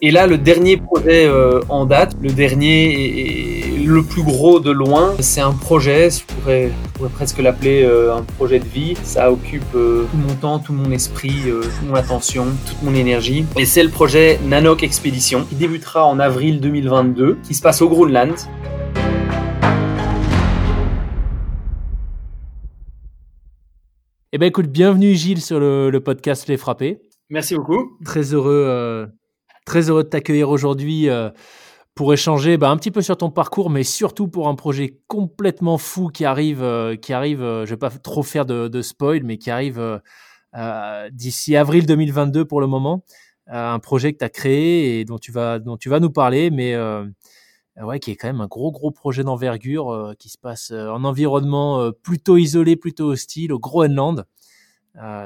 Et là, le dernier projet en date, le dernier et le plus gros de loin, c'est un projet, je pourrais presque l'appeler un projet de vie. Ça occupe tout mon temps, tout mon esprit, toute mon attention, toute mon énergie. Et c'est le projet Nanook Expédition, qui débutera en avril 2022, qui se passe au Groenland. Eh ben écoute, bienvenue Gilles sur le podcast Les Frappés. Merci beaucoup. Très heureux de t'accueillir aujourd'hui pour échanger un petit peu sur ton parcours, mais surtout pour un projet complètement fou qui arrive je ne vais pas trop faire de spoil, mais qui arrive d'ici avril 2022 pour le moment. Un projet que tu as créé et dont tu vas nous parler, mais qui est quand même un gros projet d'envergure qui se passe en environnement plutôt isolé, plutôt hostile, au Groenland.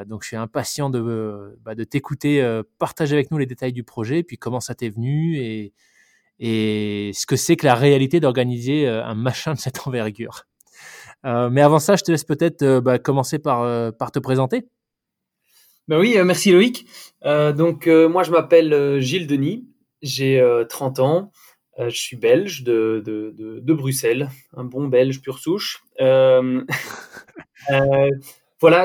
Donc je suis impatient de t'écouter partager avec nous les détails du projet et puis comment ça t'est venu et ce que c'est que la réalité d'organiser un machin de cette envergure. Mais avant ça, je te laisse peut-être commencer par te présenter. Ben oui, merci Loïc. Donc moi je m'appelle Gilles Denis, j'ai 30 ans. Je suis belge de Bruxelles, un bon belge pure souche. Voilà,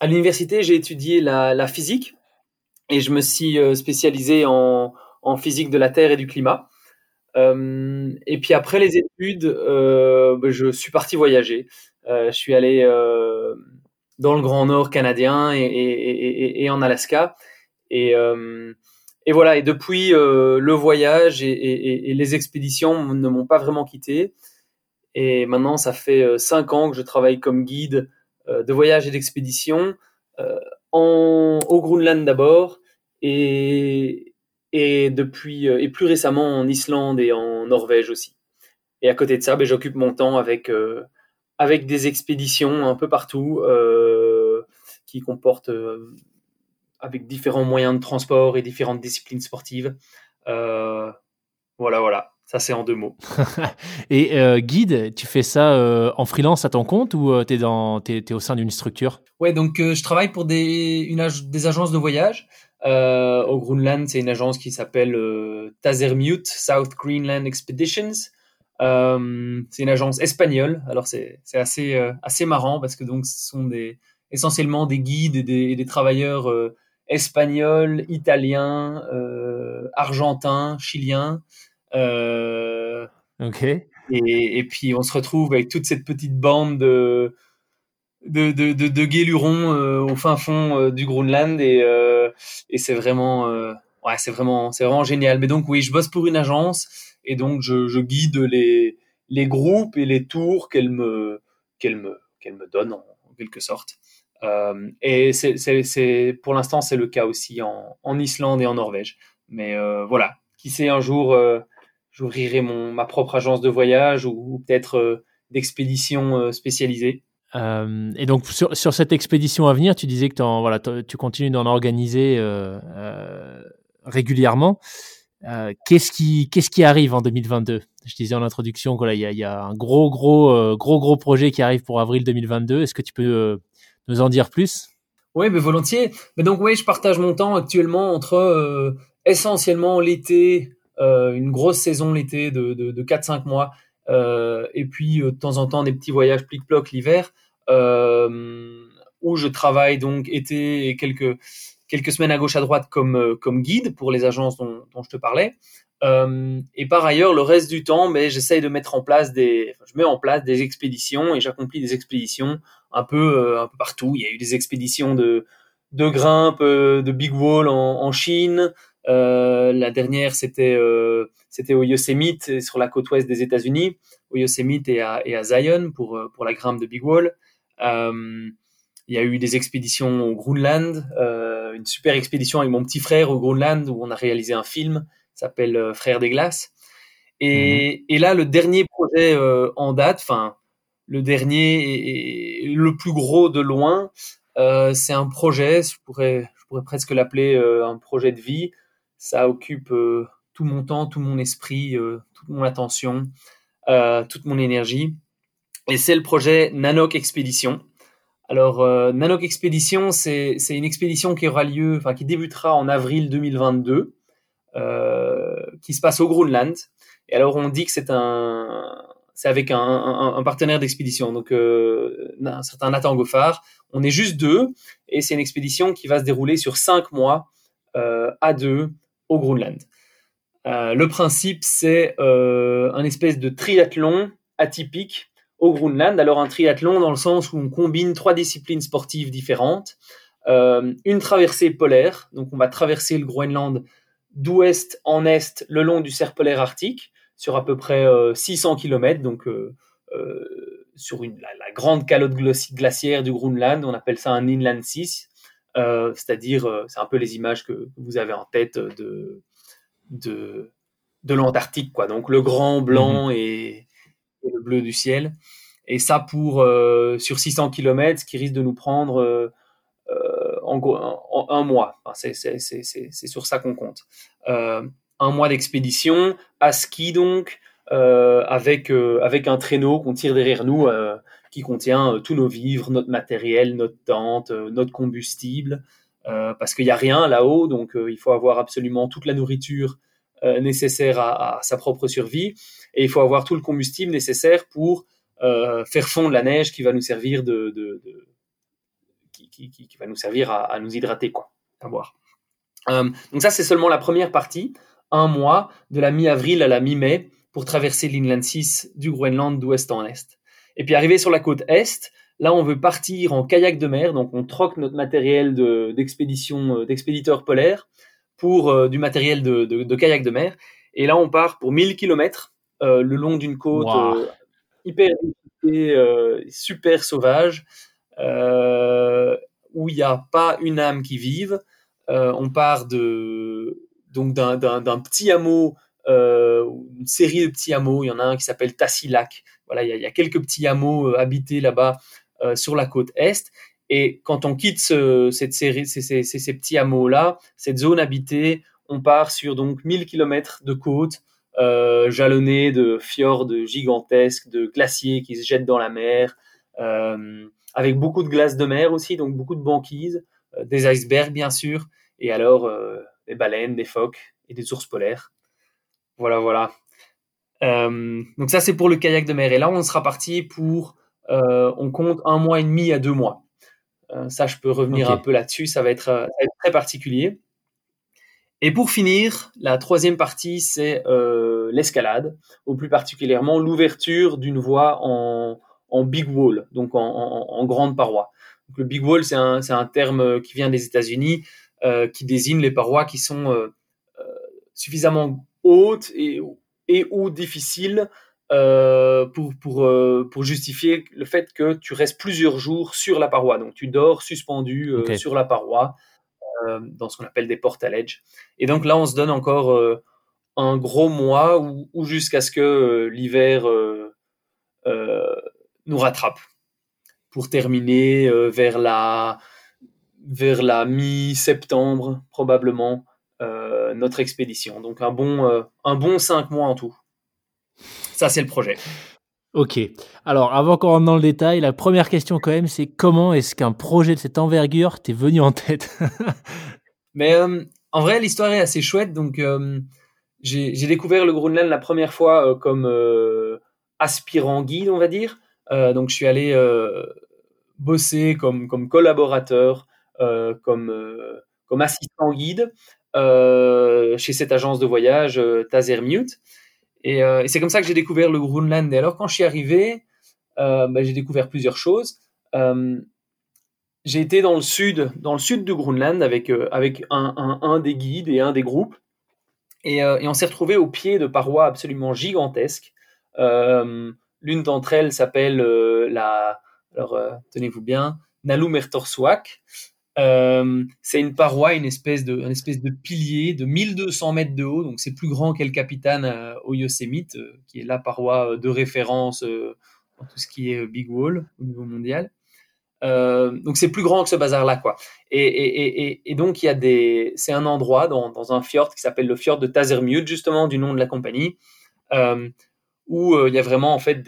à l'université, j'ai étudié la physique et je me suis spécialisé en physique de la Terre et du climat. Et puis après les études, je suis parti voyager. Je suis allé dans le Grand Nord canadien et en Alaska. Et voilà, et depuis, le voyage et les expéditions ne m'ont pas vraiment quitté. Et maintenant, ça fait 5 ans que je travaille comme guide de voyage et d'expédition au Groenland d'abord et plus récemment en Islande et en Norvège aussi. Et à côté de ça, j'occupe mon temps avec des expéditions un peu partout qui comportent avec différents moyens de transport et différentes disciplines sportives. Voilà. Ça, c'est en 2 mots. Et guide, tu fais ça en freelance à ton compte ou t'es au sein d'une structure ? Ouais, donc je travaille pour des agences de voyage. Au Groenland, c'est une agence qui s'appelle Tasermiut, South Greenland Expeditions. C'est une agence espagnole. Alors, c'est assez marrant parce que donc, ce sont essentiellement des guides et des travailleurs espagnols, italiens, argentins, chiliens. Okay. Et puis on se retrouve avec toute cette petite bande de guélurons au fin fond du Groenland et c'est vraiment génial. Mais donc oui, je bosse pour une agence et donc je guide les groupes et les tours qu'elle me donne en quelque sorte. Et c'est pour l'instant c'est le cas aussi en Islande et en Norvège. Mais voilà, qui sait un jour j'ouvrirai ma propre agence de voyage ou peut-être d'expédition spécialisée. Et donc, sur cette expédition à venir, tu disais que tu continues d'en organiser régulièrement. Qu'est-ce qui arrive en 2022 ? Je disais en introduction qu'il y a un gros projet qui arrive pour avril 2022. Est-ce que tu peux nous en dire plus ? Oui, volontiers. Mais donc, oui, je partage mon temps actuellement entre essentiellement l'été, une grosse saison l'été de 4-5 mois et puis de temps en temps des petits voyages plic-ploc l'hiver où je travaille donc été et quelques semaines à gauche à droite comme guide pour les agences dont je te parlais et par ailleurs le reste du temps j'essaye de mettre en place je mets en place des expéditions et j'accomplis des expéditions un peu partout. Il y a eu des expéditions de grimpe de Big Wall en Chine. La dernière, c'était au Yosemite, sur la côte ouest des États-Unis, au Yosemite et à Zion pour la grimpe de Big Wall. Il y a eu des expéditions au Groenland, une super expédition avec mon petit frère au Groenland où on a réalisé un film, s'appelle Frères des Glaces. Et là, le dernier projet en date, enfin le dernier et le plus gros de loin, c'est un projet, je pourrais presque l'appeler un projet de vie. Ça occupe tout mon temps, tout mon esprit, toute mon attention, toute mon énergie. Et c'est le projet Nanook Expédition. Alors, Nanook Expédition, c'est une expédition qui débutera en avril 2022. qui se passe au Groenland. Et alors on dit que c'est avec un partenaire d'expédition, donc un certain Nathan Goffard. On est juste deux, et c'est une expédition qui va se dérouler sur 5 mois à deux au Groenland. Le principe, c'est un espèce de triathlon atypique au Groenland. Alors un triathlon dans le sens où on combine 3 disciplines sportives différentes, une traversée polaire, donc on va traverser le Groenland d'ouest en est le long du cercle polaire arctique sur à peu près 600 km, donc sur la grande calotte glaciaire du Groenland. On appelle ça un Inland 6, c'est-à-dire c'est un peu les images que vous avez en tête de l'Antarctique, quoi. Donc le grand blanc et le bleu du ciel, et ça pour sur 600 km, ce qui risque de nous prendre en un mois. Enfin, c'est sur ça qu'on compte. Un mois d'expédition à ski, donc avec un traîneau qu'on tire derrière nous qui contient tous nos vivres, notre matériel, notre tente, notre combustible, parce qu'il n'y a rien là-haut, donc il faut avoir absolument toute la nourriture nécessaire à sa propre survie, et il faut avoir tout le combustible nécessaire pour faire fondre la neige qui va nous servir qui va nous servir à nous hydrater, quoi, à boire. Donc ça, c'est seulement la première partie, un mois, de la mi-avril à la mi-mai, pour traverser l'Inland 6 du Groenland d'ouest en est. Et puis arrivé sur la côte est, là on veut partir en kayak de mer, donc on troque notre matériel d'expéditeur polaire pour du matériel de kayak de mer, et là on part pour 1000 km le long d'une côte hyper super sauvage, où il n'y a pas une âme qui vive. On part d'un petit hameau, une série de petits hameaux. Il y en a un qui s'appelle Tasiilaq. Voilà, il y a quelques petits hameaux habités là-bas sur la côte est. Et quand on quitte ces petits hameaux-là, cette zone habitée, on part sur donc 1000 km de côte jalonnée de fjords gigantesques, de glaciers qui se jettent dans la mer, avec beaucoup de glace de mer aussi, donc beaucoup de banquises, des icebergs bien sûr, et alors des baleines, des phoques et des ours polaires. Voilà. Donc ça, c'est pour le kayak de mer. Et là, on sera parti pour, on compte 1 mois et demi à 2 mois. Ça, je peux revenir un peu là-dessus, ça va être très particulier. Et pour finir, la troisième partie, c'est l'escalade, ou plus particulièrement l'ouverture d'une voie en big wall, donc en grande paroi. Donc, le big wall, c'est un terme qui vient des États-Unis, qui désigne les parois qui sont suffisamment hautes et ou difficiles pour justifier le fait que tu restes plusieurs jours sur la paroi. Donc tu dors suspendu sur la paroi, dans ce qu'on appelle des portaledges. Et donc là, on se donne encore un gros mois ou jusqu'à ce que l'hiver nous rattrape, pour terminer vers la mi-septembre probablement notre expédition. Donc un bon 5 mois en tout. Ça, c'est le projet. Ok. Alors, avant qu'on rentre dans le détail, la première question quand même, c'est comment est-ce qu'un projet de cette envergure t'est venu en tête? Mais en vrai, l'histoire est assez chouette. Donc, j'ai découvert le Groenland la première fois comme aspirant guide, on va dire. Donc, je suis allé bosser comme collaborateur, comme assistant guide chez cette agence de voyage Tasermiut. Et c'est comme ça que j'ai découvert le Groenland. Et alors, quand je suis arrivé, j'ai découvert plusieurs choses. J'ai été dans le sud du Groenland avec un des guides et un des groupes. Et on s'est retrouvé au pied de parois absolument gigantesques. L'une d'entre elles s'appelle tenez-vous bien, Nalumertorsuak. C'est une paroi, une espèce de pilier de 1200 mètres de haut, donc c'est plus grand qu'El Capitan au Yosemite, qui est la paroi de référence dans tout ce qui est Big Wall au niveau mondial. Donc c'est plus grand que ce bazar-là, quoi. Et donc c'est un endroit dans un fjord qui s'appelle le fjord de Tasermiut, justement du nom de la compagnie, où il y a vraiment en fait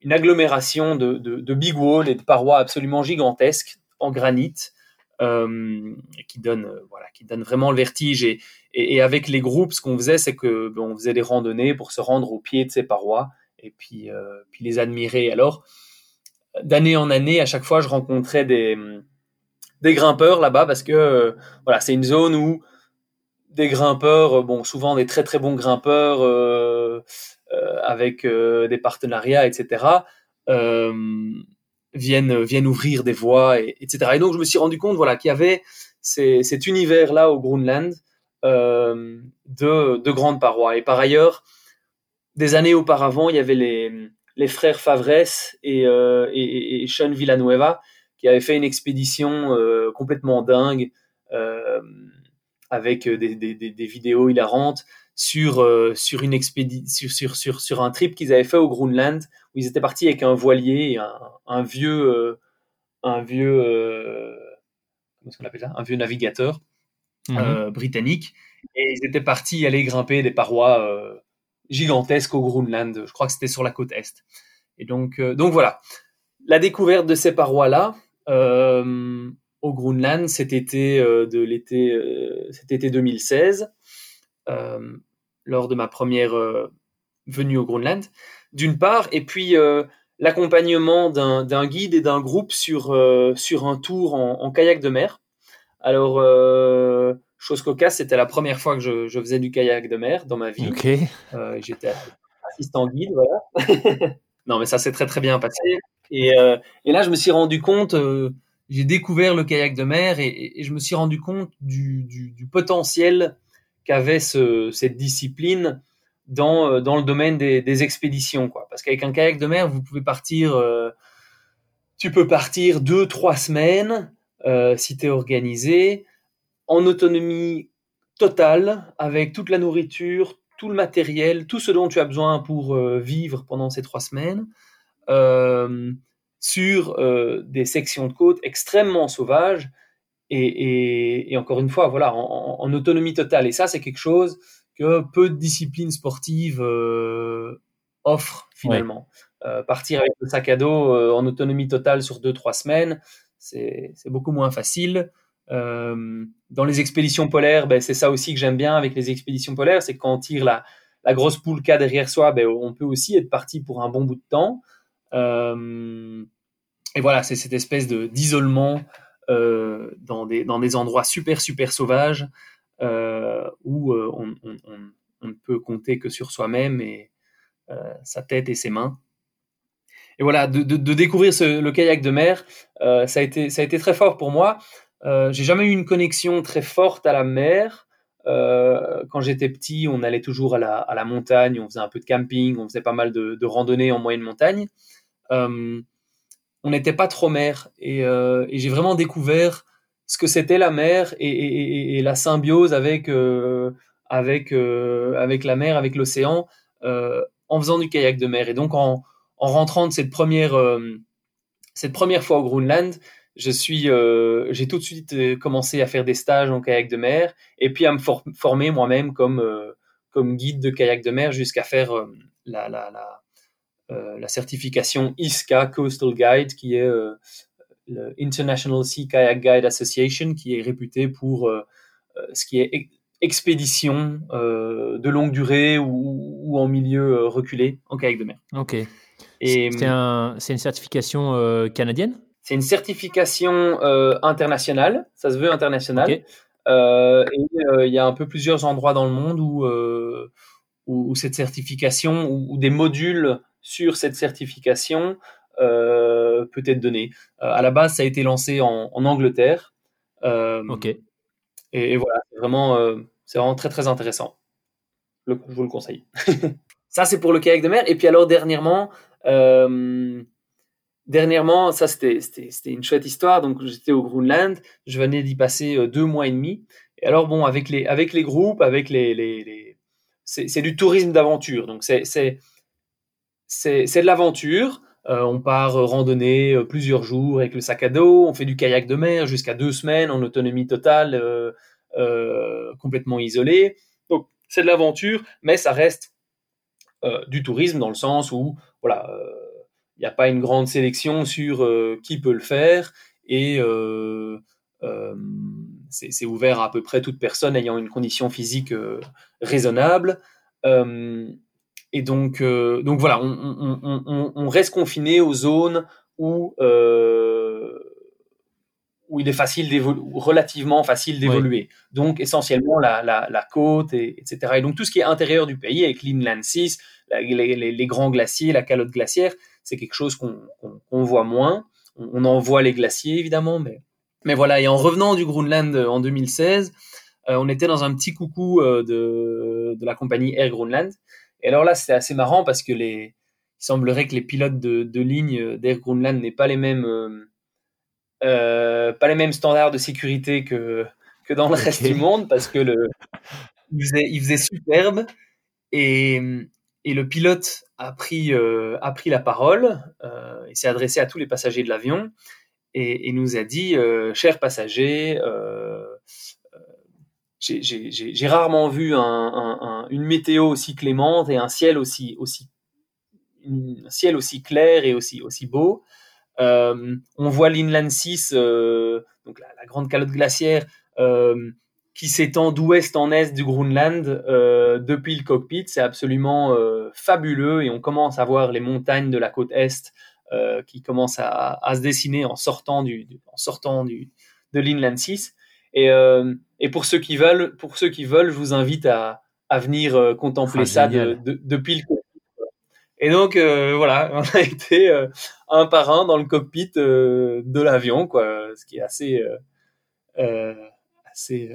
une agglomération de Big Wall et de parois absolument gigantesques en granit. qui donne vraiment le vertige. Et avec les groupes, ce qu'on faisait, c'est que on faisait des randonnées pour se rendre au pied de ces parois et puis les admirer. Alors, d'année en année, à chaque fois, je rencontrais des grimpeurs là-bas parce que c'est une zone où des grimpeurs, souvent des très très bons grimpeurs avec des partenariats, etc., viennent ouvrir des voies, etc. Et donc, je me suis rendu compte qu'il y avait cet univers-là au Groenland de grandes parois. Et par ailleurs, des années auparavant, il y avait les frères Favresse et Sean Villanueva qui avaient fait une expédition complètement dingue avec des vidéos hilarantes sur un trip qu'ils avaient fait au Groenland où ils étaient partis avec un voilier, un vieux navigateur britannique, et ils étaient partis aller grimper des parois gigantesques au Groenland. Je crois que c'était sur la côte est. Et donc voilà, la découverte de ces parois là au Groenland cet été 2016. Lors de ma première venue au Groenland, d'une part, et puis l'accompagnement d'un guide et d'un groupe sur un tour en kayak de mer. Alors, chose cocasse, c'était la première fois que je faisais du kayak de mer dans ma vie. Okay. J'étais assistant guide, voilà. Non, mais ça s'est très très bien passé. Et là, je me suis rendu compte, j'ai découvert le kayak de mer et je me suis rendu compte du potentiel qu'avait cette discipline dans le domaine des expéditions, quoi. Parce qu'avec un kayak de mer, tu peux partir 2-3 semaines si tu es organisé, en autonomie totale, avec toute la nourriture, tout le matériel, tout ce dont tu as besoin pour vivre pendant ces 3 semaines, sur des sections de côte extrêmement sauvages. Et encore une fois, voilà, en autonomie totale. Et ça, c'est quelque chose que peu de disciplines sportives offrent finalement. Ouais. Partir avec le sac à dos en autonomie totale sur 2-3 semaines, c'est beaucoup moins facile. Dans les expéditions polaires, c'est ça aussi que j'aime bien avec les expéditions polaires, c'est que quand on tire la grosse poulka derrière soi, on peut aussi être parti pour un bon bout de temps. Et voilà, c'est cette espèce d'isolement. Dans des endroits super super sauvages où on ne peut compter que sur soi-même et sa tête et ses mains. Et voilà, de découvrir le kayak de mer, ça a été très fort pour moi. J'ai jamais eu une connexion très forte à la mer. Quand j'étais petit, on allait toujours à la montagne, on faisait un peu de camping, on faisait pas mal de randonnées en moyenne montagne. On n'était pas trop mer et j'ai vraiment découvert ce que c'était la mer et la symbiose avec la mer, avec l'océan, en faisant du kayak de mer. Et donc en rentrant de cette première fois au Groenland, j'ai tout de suite commencé à faire des stages en kayak de mer et puis à me former moi-même comme guide de kayak de mer jusqu'à faire la certification ISCA Coastal Guide, qui est le International Sea Kayak Guide Association, qui est réputée pour ce qui est expédition de longue durée ou en milieu reculé en kayak de mer. Ok. Et c'est une certification canadienne ? C'est une certification internationale, ça se veut international. Okay. Et il y a un peu plusieurs endroits dans le monde où cette certification ou des modules sur cette certification peut être donnée. À la base, ça a été lancé en Angleterre. Ok. Et voilà, c'est vraiment très très intéressant. Je vous le conseille. Ça, c'est pour le kayak de mer. Et puis alors dernièrement, ça c'était une chouette histoire. Donc j'étais au Groenland, je venais d'y passer 2 mois et demi. Et alors avec les groupes, c'est du tourisme d'aventure. Donc c'est de l'aventure, on part randonner plusieurs jours avec le sac à dos, on fait du kayak de mer jusqu'à 2 semaines en autonomie totale, complètement isolé. Donc c'est de l'aventure, mais ça reste du tourisme dans le sens où il n'y a pas une grande sélection sur qui peut le faire et C'est ouvert à peu près toute personne ayant une condition physique raisonnable. Et donc voilà, on reste confiné aux zones où il est relativement facile d'évoluer. Oui. Donc essentiellement la côte, etc. Et donc tout ce qui est intérieur du pays, avec l'Inland 6, les grands glaciers, la calotte glaciaire, c'est quelque chose qu'on voit moins. On en voit les glaciers évidemment, mais voilà. Et en revenant du Groenland en 2016, on était dans un petit coucou de la compagnie Air Greenland. Et alors là, c'était assez marrant parce que il semblerait que les pilotes de ligne d'Air Greenland n'aient pas les mêmes standards de sécurité que dans le reste du monde, parce que il faisait superbe, et le pilote a pris la parole, il s'est adressé à tous les passagers de l'avion et nous a dit chers passagers, j'ai rarement vu une météo aussi clémente et un ciel aussi clair et aussi beau. On voit l'Inland 6, donc la grande calotte glaciaire, qui s'étend d'ouest en est du Groenland depuis le cockpit. C'est absolument fabuleux, et on commence à voir les montagnes de la côte est qui commencent à se dessiner en sortant de l'Inland 6. Et pour ceux qui veulent, je vous invite à venir contempler ça depuis le cockpit. Et donc voilà, on a été un par un dans le cockpit de l'avion, quoi, ce qui est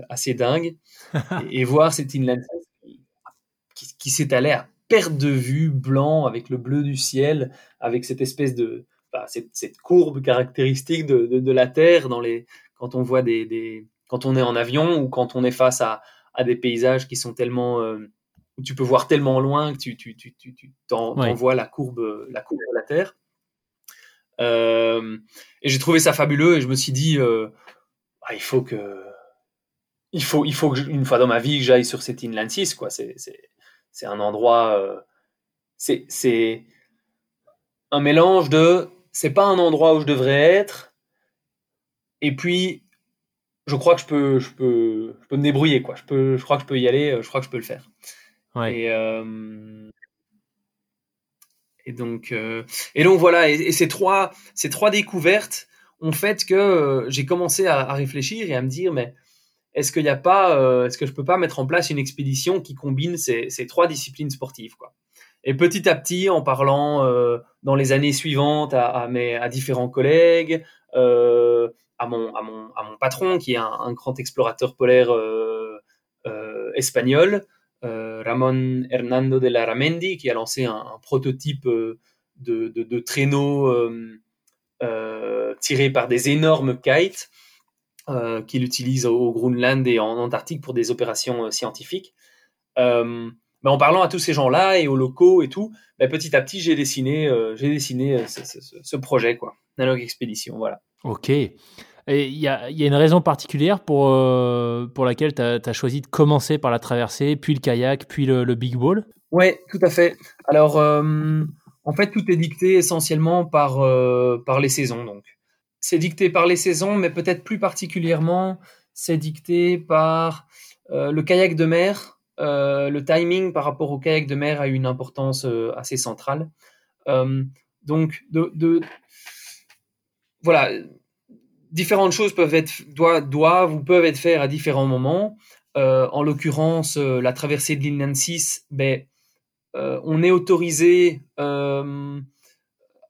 assez dingue. et voir cette Inland qui s'étalait à perte de vue, blanc avec le bleu du ciel, avec cette espèce de cette courbe caractéristique de la Terre quand on voit quand on est en avion ou quand on est face à des paysages qui sont tellement tu peux voir tellement loin que tu vois la courbe de la Terre. Et j'ai trouvé ça fabuleux, et je me suis dit il faut que une fois dans ma vie que j'aille sur cette Inland 6, quoi. C'est un endroit c'est un mélange de c'est pas un endroit où je devrais être, et puis je crois que je peux me débrouiller, quoi. Je crois que je peux y aller, je crois que je peux le faire. Ouais. Et donc voilà, et ces trois découvertes ont fait que j'ai commencé à réfléchir et à me dire, mais est-ce que je peux pas mettre en place une expédition qui combine ces trois disciplines sportives, quoi. Et petit à petit, en parlant dans les années suivantes à différents collègues, à mon patron qui est un grand explorateur polaire espagnol, Ramon Hernando de la Ramendi, qui a lancé un prototype de traîneau tiré par des énormes kites qu'il utilise au Groenland et en Antarctique pour des opérations scientifiques. Mais en parlant à tous ces gens-là et aux locaux et tout, petit à petit, j'ai dessiné ce projet, quoi. Nanook Expédition, voilà. Ok. Et il y a une raison particulière pour laquelle tu as choisi de commencer par la traversée, puis le kayak, puis le big ball? Oui, tout à fait. Alors, en fait, tout est dicté essentiellement par les saisons. Donc, c'est dicté par les saisons, mais peut-être plus particulièrement, c'est dicté par le kayak de mer. Le timing par rapport au kayak de mer a une importance assez centrale. Donc, voilà. Différentes choses doivent ou peuvent être faites à différents moments. En l'occurrence, la traversée de l'Inland 6, on est autorisé à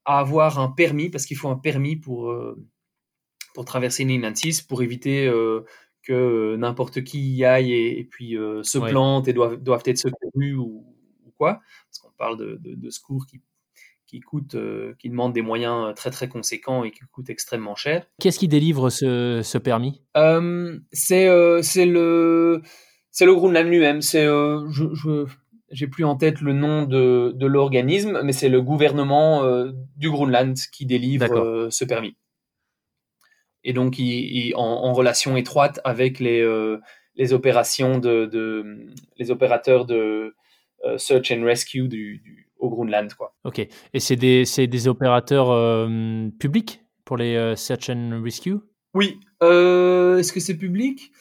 avoir un permis, parce qu'il faut un permis pour traverser l'Inland 6, pour éviter que n'importe qui y aille et puis se plante et doivent être secourus ou quoi. Parce qu'on parle de secours qui demande des moyens très très conséquents et qui coûte extrêmement cher. Qu'est-ce qui délivre ce permis ? C'est le Groenland lui-même. Je j'ai plus en tête le nom de l'organisme, mais c'est le gouvernement du Groenland qui délivre ce permis. Et donc il en relation étroite avec les opérations les opérateurs de search and rescue du au Groenland, quoi. Ok. Et c'est des opérateurs publics pour les search and rescue? Oui. Est-ce que c'est public?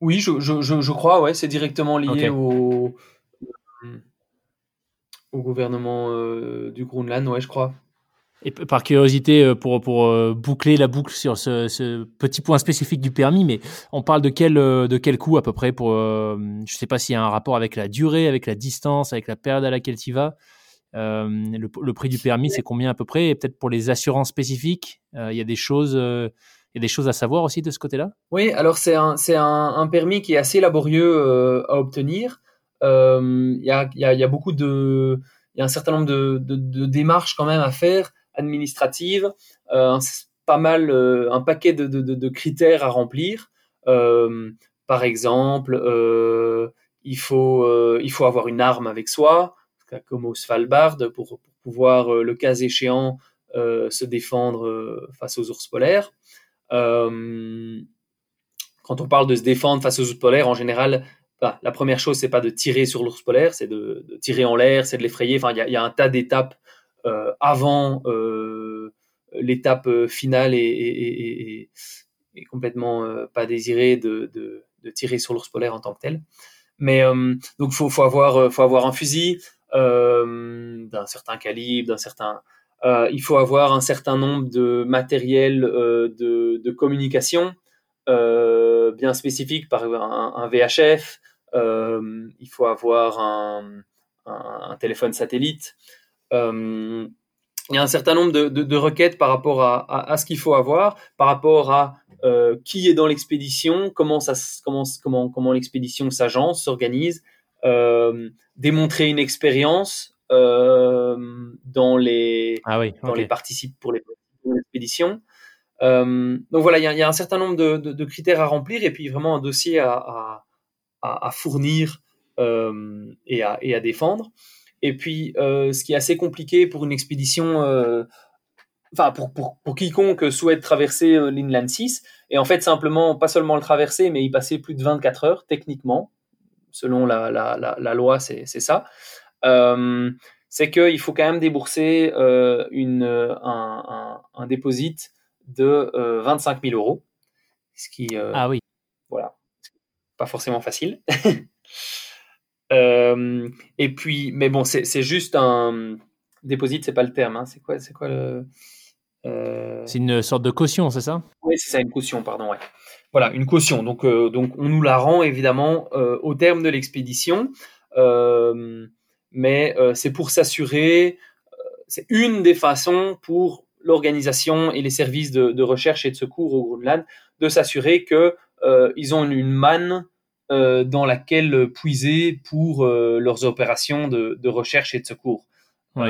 Oui, je crois, ouais, c'est directement lié au gouvernement du Groenland, ouais, je crois. Et par curiosité, pour boucler la boucle sur ce petit point spécifique du permis, mais on parle de quel coût à peu près pour, je sais pas s'il y a un rapport avec la durée, avec la distance, avec la période à laquelle tu y vas. Le prix du permis, c'est combien à peu près? Et peut-être pour les assurances spécifiques, il y a des choses. Il y a des choses à savoir aussi de ce côté-là? Oui, alors c'est un permis qui est assez laborieux à obtenir. Il y a un certain nombre de démarches quand même à faire, administratives, un paquet de critères à remplir. Par exemple, il faut avoir une arme avec soi, comme au Svalbard, pour pouvoir, le cas échéant, se défendre face aux ours polaires. Quand on parle de se défendre face aux ours polaires, en général, la première chose, c'est pas de tirer sur l'ours polaire, c'est de tirer en l'air, c'est de l'effrayer. Enfin, il y a un tas d'étapes avant l'étape finale et complètement pas désirée de tirer sur l'ours polaire en tant que tel. Mais donc, faut avoir un fusil d'un certain calibre, d'un certain. Il faut avoir un certain nombre de matériel de communication bien spécifique, par exemple un VHF. Il faut avoir un téléphone satellite. Il y a un certain nombre de requêtes par rapport à ce qu'il faut avoir, par rapport à qui est dans l'expédition, comment l'expédition s'agence, s'organise, démontrer une expérience. Dans les participants pour l'expédition. Donc voilà, il y a un certain nombre de critères à remplir et puis vraiment un dossier à fournir et à défendre. Et puis ce qui est assez compliqué pour une expédition, pour quiconque souhaite traverser l'Inland 6, et en fait simplement, pas seulement le traverser, mais y passer plus de 24 heures techniquement, selon la loi, c'est ça. C'est qu'il faut quand même débourser un déposit de 25 000 euros, ce qui voilà, pas forcément facile. Et puis, mais bon, c'est juste un déposit, c'est pas le terme, hein. C'est quoi le C'est une sorte de caution, c'est ça? Oui, c'est ça, une caution, pardon. Ouais. Voilà, une caution. Donc on nous la rend évidemment au terme de l'expédition. Mais c'est pour s'assurer, c'est une des façons pour l'organisation et les services de recherche et de secours au Groenland de s'assurer qu'ils ont une manne dans laquelle puiser pour leurs opérations de recherche et de secours. Oui.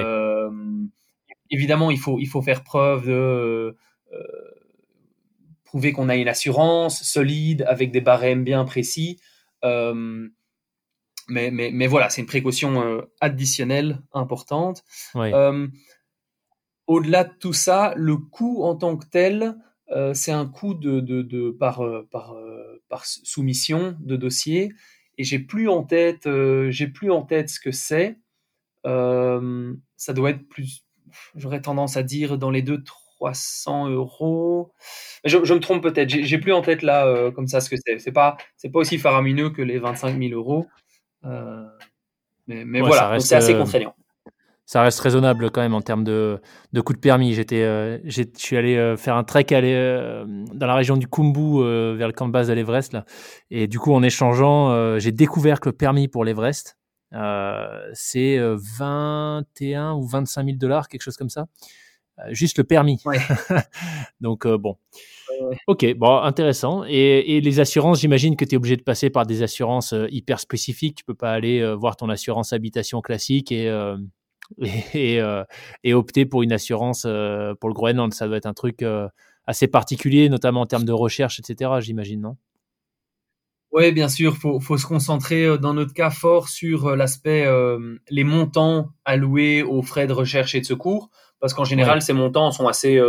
Évidemment, il faut faire preuve de prouver qu'on a une assurance solide avec des barèmes bien précis. Mais voilà, c'est une précaution additionnelle importante. Oui. Au-delà de tout ça, le coût en tant que tel, c'est un coût par soumission de dossier. Et j'ai plus en tête ce que c'est. Ça doit être plus. J'aurais tendance à dire dans les 200-300 euros. Je me trompe peut-être. J'ai plus en tête là comme ça ce que c'est. C'est pas aussi faramineux que les 25 000 euros. Mais ouais, voilà, c'est assez contraignant. Ça reste raisonnable quand même en termes de coût de permis. Je suis allé faire un trek dans la région du Khumbu vers le camp de base de l'Everest là. Et du coup en échangeant j'ai découvert que le permis pour l'Everest c'est 21 ou 25 000 $, quelque chose comme ça, juste le permis. Ouais. Donc bon. Ok, bon, intéressant. Et les assurances, j'imagine que tu es obligé de passer par des assurances hyper spécifiques. Tu ne peux pas aller voir ton assurance habitation classique et opter pour une assurance pour le Groenland. Ça doit être un truc assez particulier, notamment en termes de recherche, etc., j'imagine, non? Oui, bien sûr. Faut se concentrer, dans notre cas, fort sur l'aspect, les montants alloués aux frais de recherche et de secours, parce qu'en général, ces montants sont assez...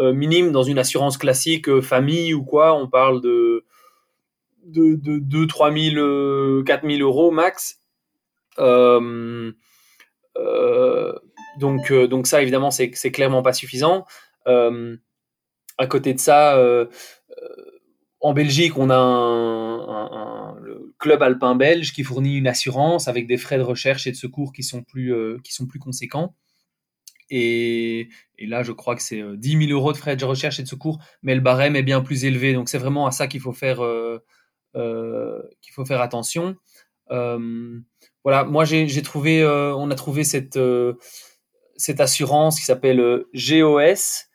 minime dans une assurance classique famille ou quoi, on parle de 2 3 000 4 000 euros max Donc ça, évidemment, c'est clairement pas suffisant. À côté de ça, en Belgique, on a le club alpin belge qui fournit une assurance avec des frais de recherche et de secours qui sont plus conséquents. Et là, je crois que c'est 10 000 euros de frais de recherche et de secours, mais le barème est bien plus élevé. Donc, c'est vraiment à ça qu'il faut faire attention. Voilà, moi, j'ai trouvé, on a trouvé cette assurance qui s'appelle GOS,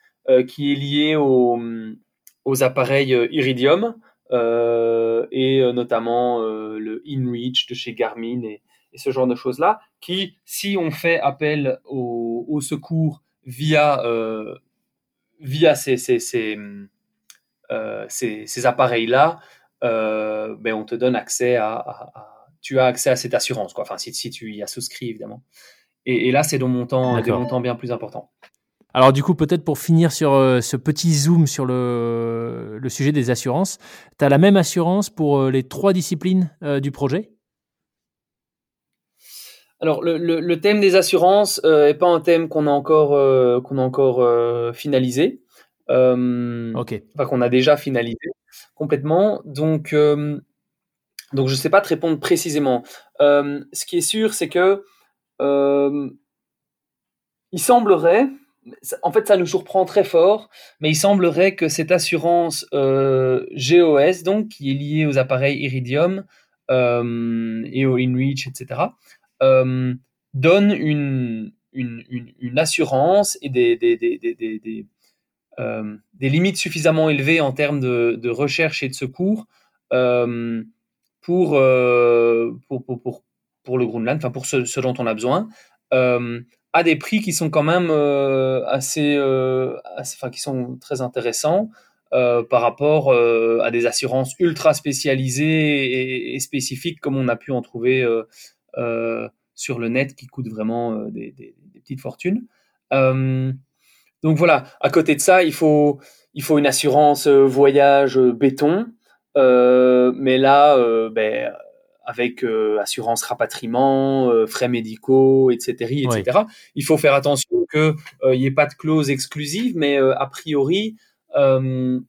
qui est liée aux appareils Iridium, et notamment le InReach de chez Garmin et ce genre de choses-là, qui, si on fait appel au secours via ces appareils-là, ben on te donne accès tu as accès à cette assurance, quoi. Enfin, si tu y as souscrit, évidemment. Et là, c'est des montants bien plus importants. Alors du coup, peut-être pour finir sur ce petit zoom sur le sujet des assurances, tu as la même assurance pour les 3 disciplines du projet ? Alors, le thème des assurances n'est pas un thème qu'on a encore finalisé. Okay. Enfin, qu'on a déjà finalisé complètement. Donc je ne sais pas te répondre précisément. Ce qui est sûr, c'est que il semblerait, en fait, ça nous surprend très fort, mais il semblerait que cette assurance GOS, donc, qui est liée aux appareils Iridium et au InReach, etc., donne une assurance et des limites suffisamment élevées en termes de recherche et de secours pour le Groenland, enfin pour ce dont on a besoin, à des prix qui sont quand même assez, qui sont très intéressants par rapport à des assurances ultra spécialisées et spécifiques comme on a pu en trouver sur le net, qui coûtent vraiment des petites fortunes. Donc voilà, à côté de ça, il faut une assurance voyage béton, mais là, avec assurance rapatriement, frais médicaux, etc. Oui. Il faut faire attention qu'il n'y ait pas de clause exclusive, mais a priori, outre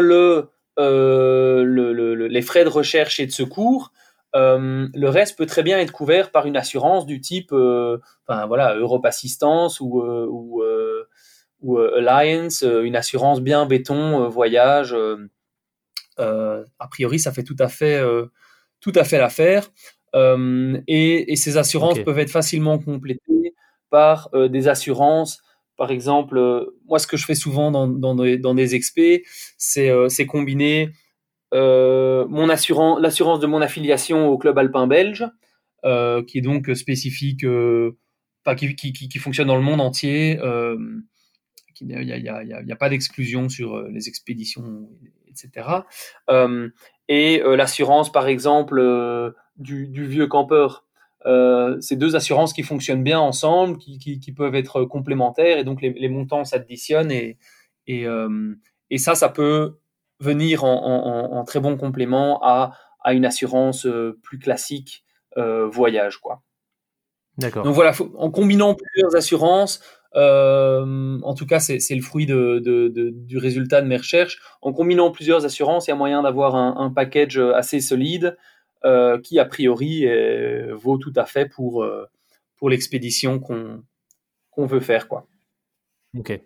les frais de recherche et de secours, le reste peut très bien être couvert par une assurance du type Europe Assistance ou Alliance, une assurance bien béton, voyage. A priori, ça fait tout à fait l'affaire. Et ces assurances peuvent être facilement complétées par des assurances. Par exemple, moi, ce que je fais souvent dans des expés, c'est combiner l'assurance de mon affiliation au club alpin belge, qui est donc spécifique, qui fonctionne dans le monde entier. Il n'y a pas d'exclusion sur les expéditions, etc. Et l'assurance, par exemple, du vieux campeur. C'est 2 assurances qui fonctionnent bien ensemble, qui peuvent être complémentaires, et donc les montants s'additionnent, et ça peut venir en très bon complément à une assurance plus classique voyage, quoi. D'accord. Donc voilà, en combinant plusieurs assurances, en tout cas c'est le fruit du résultat de mes recherches. En combinant plusieurs assurances, il y a moyen d'avoir un package assez solide qui a priori vaut tout à fait pour l'expédition qu'on veut faire, quoi. Ok.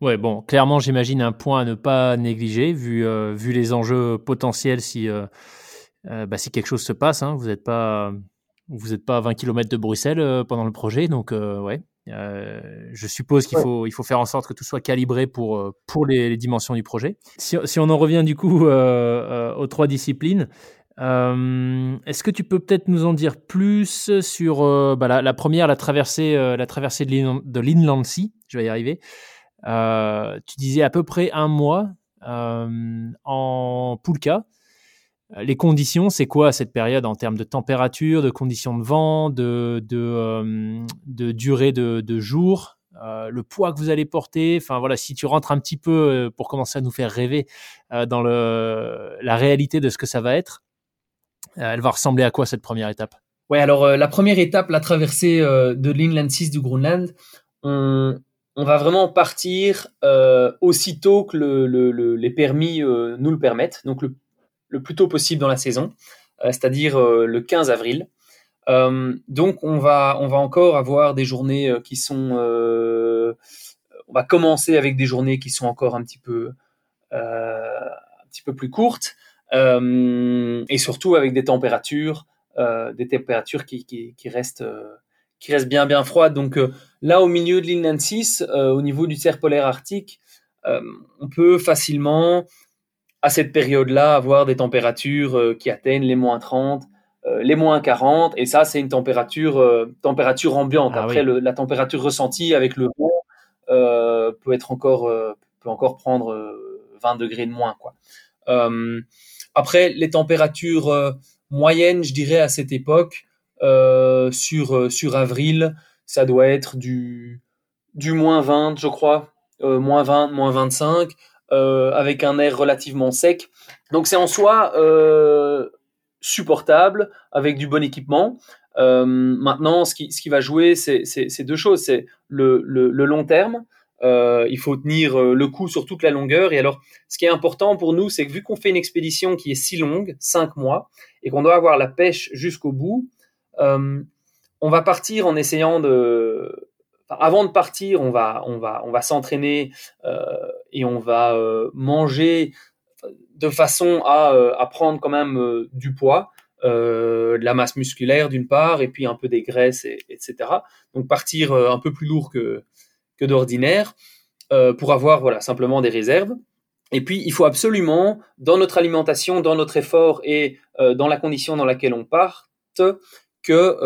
Ouais, bon, clairement, j'imagine un point à ne pas négliger vu les enjeux potentiels si quelque chose se passe. Hein, vous n'êtes pas à 20 km de Bruxelles pendant le projet, donc ouais. Je suppose qu'il faut faire en sorte que tout soit calibré pour les dimensions du projet. Si on en revient du coup aux 3 disciplines. Est-ce que tu peux peut-être nous en dire plus sur la première, la traversée de l'Inland Sea? Je vais y arriver. Tu disais à peu près 1 mois en Pulka. Les conditions, c'est quoi cette période en termes de température, de conditions de vent, de durée de jour, le poids que vous allez porter? Enfin voilà, si tu rentres un petit peu pour commencer à nous faire rêver dans la réalité de ce que ça va être, elle va ressembler à quoi cette première étape ? Ouais, alors la première étape, la traversée de l'Inland 6 du Groenland, on va vraiment partir aussitôt que les permis nous le permettent, donc le plus tôt possible dans la saison, c'est-à-dire le 15 avril. Donc on va encore avoir des journées qui sont, on va commencer avec des journées qui sont encore un petit peu plus courtes, et surtout avec des températures qui restent bien froides. Donc là, au milieu de l'Inland 6, au niveau du cerf polaire arctique, on peut facilement, à cette période-là, avoir des températures qui atteignent les moins 30, les moins 40, et ça, c'est une température ambiante. Ah, après, oui. La température ressentie avec le vent peut encore prendre 20 degrés de moins, quoi. Après, les températures moyennes, je dirais, à cette époque, sur avril, ça doit être du moins 20, je crois, moins 20, moins 25, avec un air relativement sec. Donc, c'est en soi supportable, avec du bon équipement. Maintenant, ce qui va jouer, c'est deux choses. C'est le long terme. Il faut tenir le coup sur toute la longueur. Et alors, ce qui est important pour nous, c'est que vu qu'on fait une expédition qui est si longue, 5 mois, et qu'on doit avoir la pêche jusqu'au bout, on va partir en essayant de... Enfin, avant de partir, on va s'entraîner et on va manger de façon à prendre quand même du poids, de la masse musculaire d'une part, et puis un peu des graisses, etc. Donc partir un peu plus lourd que d'ordinaire, pour avoir simplement des réserves. Et puis, il faut absolument, dans notre alimentation, dans notre effort et dans la condition dans laquelle on parte, que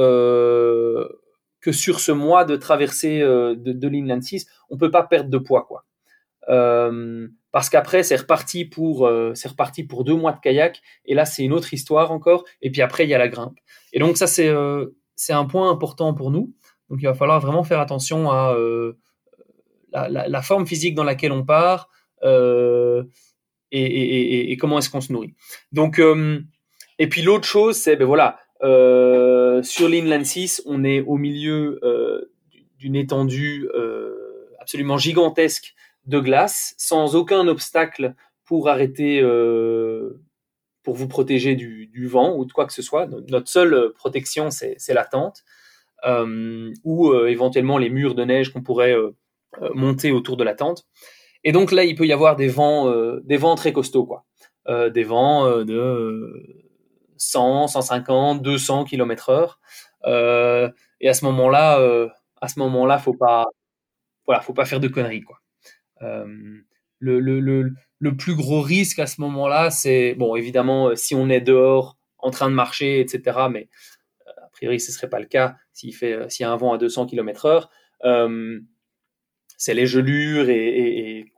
sur ce mois de traversée de l'Inland 6, on ne peut pas perdre de poids, quoi. Parce qu'après, c'est reparti pour 2 mois de kayak, et là, c'est une autre histoire encore, et puis après, il y a la grimpe. Et donc, ça, c'est un point important pour nous. Donc, il va falloir vraiment faire attention à... La forme physique dans laquelle on part et comment est-ce qu'on se nourrit. Donc, et puis l'autre chose, c'est sur l'Inland 6, on est au milieu d'une étendue absolument gigantesque de glace, sans aucun obstacle pour arrêter, pour vous protéger du vent ou de quoi que ce soit. Notre seule protection, c'est la tente ou éventuellement les murs de neige qu'on pourrait monter autour de la tente. Et donc là, il peut y avoir des vents très costauds, quoi. Des vents de 100, 150, 200 km/h. Et à ce moment-là, faut pas faire de conneries, quoi. Le plus gros risque à ce moment-là, c'est évidemment si on est dehors en train de marcher, etc. Mais a priori, ce serait pas le cas s'il y a un vent à 200 km/h. C'est les gelures et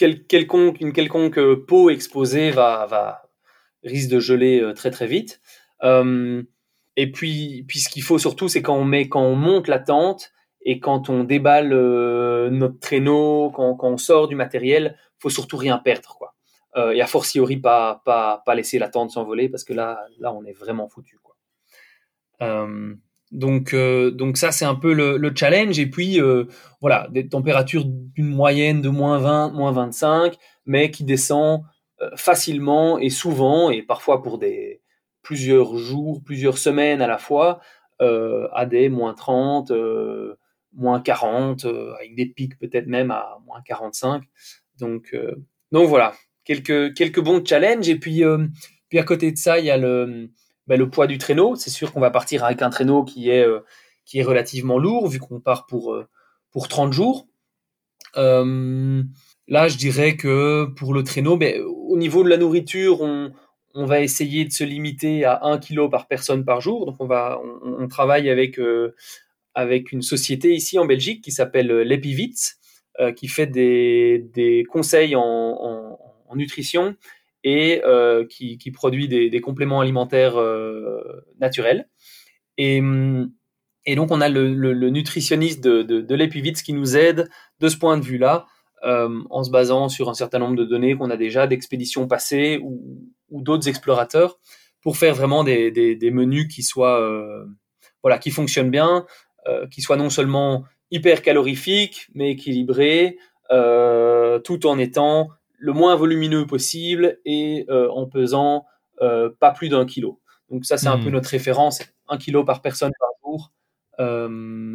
une quelconque peau exposée risque de geler très très vite. Et puis ce qu'il faut surtout, c'est quand on monte la tente et quand on déballe notre traîneau, quand on sort du matériel, faut surtout rien perdre, quoi. Et a fortiori pas laisser la tente s'envoler, parce que là on est vraiment foutu, quoi. Donc ça, c'est un peu le challenge. Et puis des températures d'une moyenne de moins 20, moins 25, mais qui descend facilement et souvent, et parfois pour plusieurs jours, plusieurs semaines à la fois, à des moins 30, moins 40, avec des pics peut-être même à moins 45. Donc voilà, quelques bons challenges. Et puis à côté de ça, il y a le poids du traîneau. C'est sûr qu'on va partir avec un traîneau qui est relativement lourd, vu qu'on part pour 30 jours. Là, je dirais que pour le traîneau, au niveau de la nourriture, on va essayer de se limiter à 1 kg par personne par jour. Donc, on travaille avec une société ici en Belgique qui s'appelle l'Epivitz, qui fait des conseils en nutrition, et qui produit des compléments alimentaires naturels. Et donc, on a le nutritionniste de l'Epivitz qui nous aide de ce point de vue-là, en se basant sur un certain nombre de données qu'on a déjà d'expéditions passées ou d'autres explorateurs, pour faire vraiment des menus qui soient voilà, qui fonctionne bien, qui soit non seulement hyper calorifique, mais équilibré, tout en étant le moins volumineux possible et en pesant pas plus d'1 kilo. Donc ça, c'est un peu notre référence, 1 kilo par personne par jour,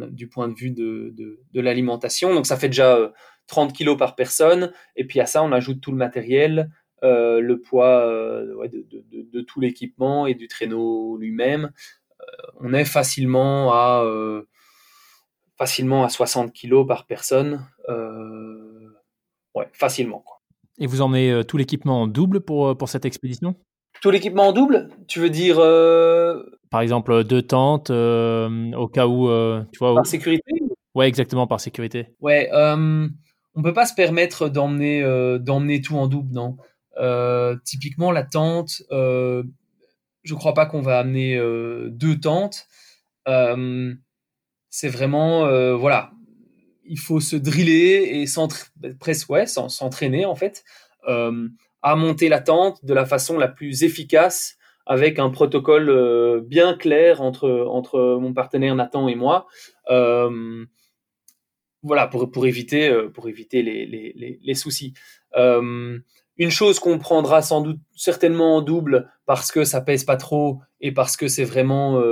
du point de vue de l'alimentation. Donc ça fait déjà 30 kilos par personne, et puis à ça, on ajoute tout le matériel, le poids de tout l'équipement et du traîneau lui-même. On est facilement à 60 kilos par personne, ouais, facilement, quoi. Et vous emmenez tout l'équipement en double pour cette expédition? Tout l'équipement en double, tu veux dire Par exemple, 2 tentes, au cas où... tu vois, par sécurité? Ouais, exactement, par sécurité. Ouais, on ne peut pas se permettre d'emmener tout en double, non. Typiquement, la tente, je ne crois pas qu'on va amener 2 tentes. C'est vraiment... voilà, il faut se driller et s'entraîner, en fait, à monter la tente de la façon la plus efficace, avec un protocole bien clair entre mon partenaire Nathan et moi, voilà, pour éviter les soucis. Une chose qu'on prendra sans doute certainement en double, parce que ça pèse pas trop et parce que c'est vraiment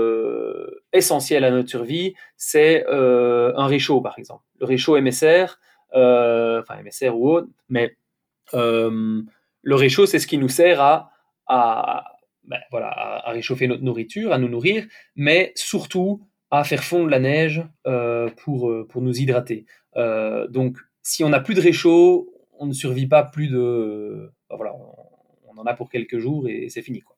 essentiel à notre survie, c'est un réchaud, par exemple, le réchaud MSR, enfin MSR ou autre, mais le réchaud, c'est ce qui nous sert à réchauffer notre nourriture, à nous nourrir, mais surtout à faire fondre la neige pour nous hydrater. Donc, si on n'a plus de réchaud, on ne survit pas plus de... Enfin, voilà, on en a pour quelques jours et c'est fini, quoi.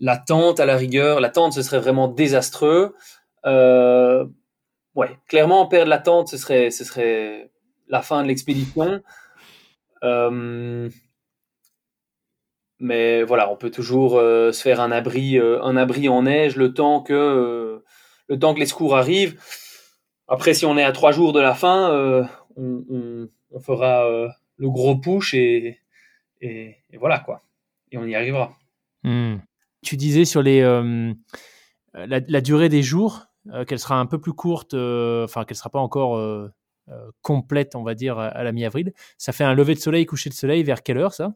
La tente, à la rigueur, ce serait vraiment désastreux. Ouais, clairement, perdre la tente, ce serait la fin de l'expédition. Mais voilà, on peut toujours se faire un abri en neige le temps que les secours arrivent. Après, si on est à 3 jours de la fin, on fera le gros push et voilà, quoi. Et on y arrivera. Tu disais sur la durée des jours, qu'elle sera un peu plus courte, enfin qu'elle ne sera pas encore complète, on va dire, à la mi-avril. Ça fait un lever de soleil, coucher de soleil, vers quelle heure, ça?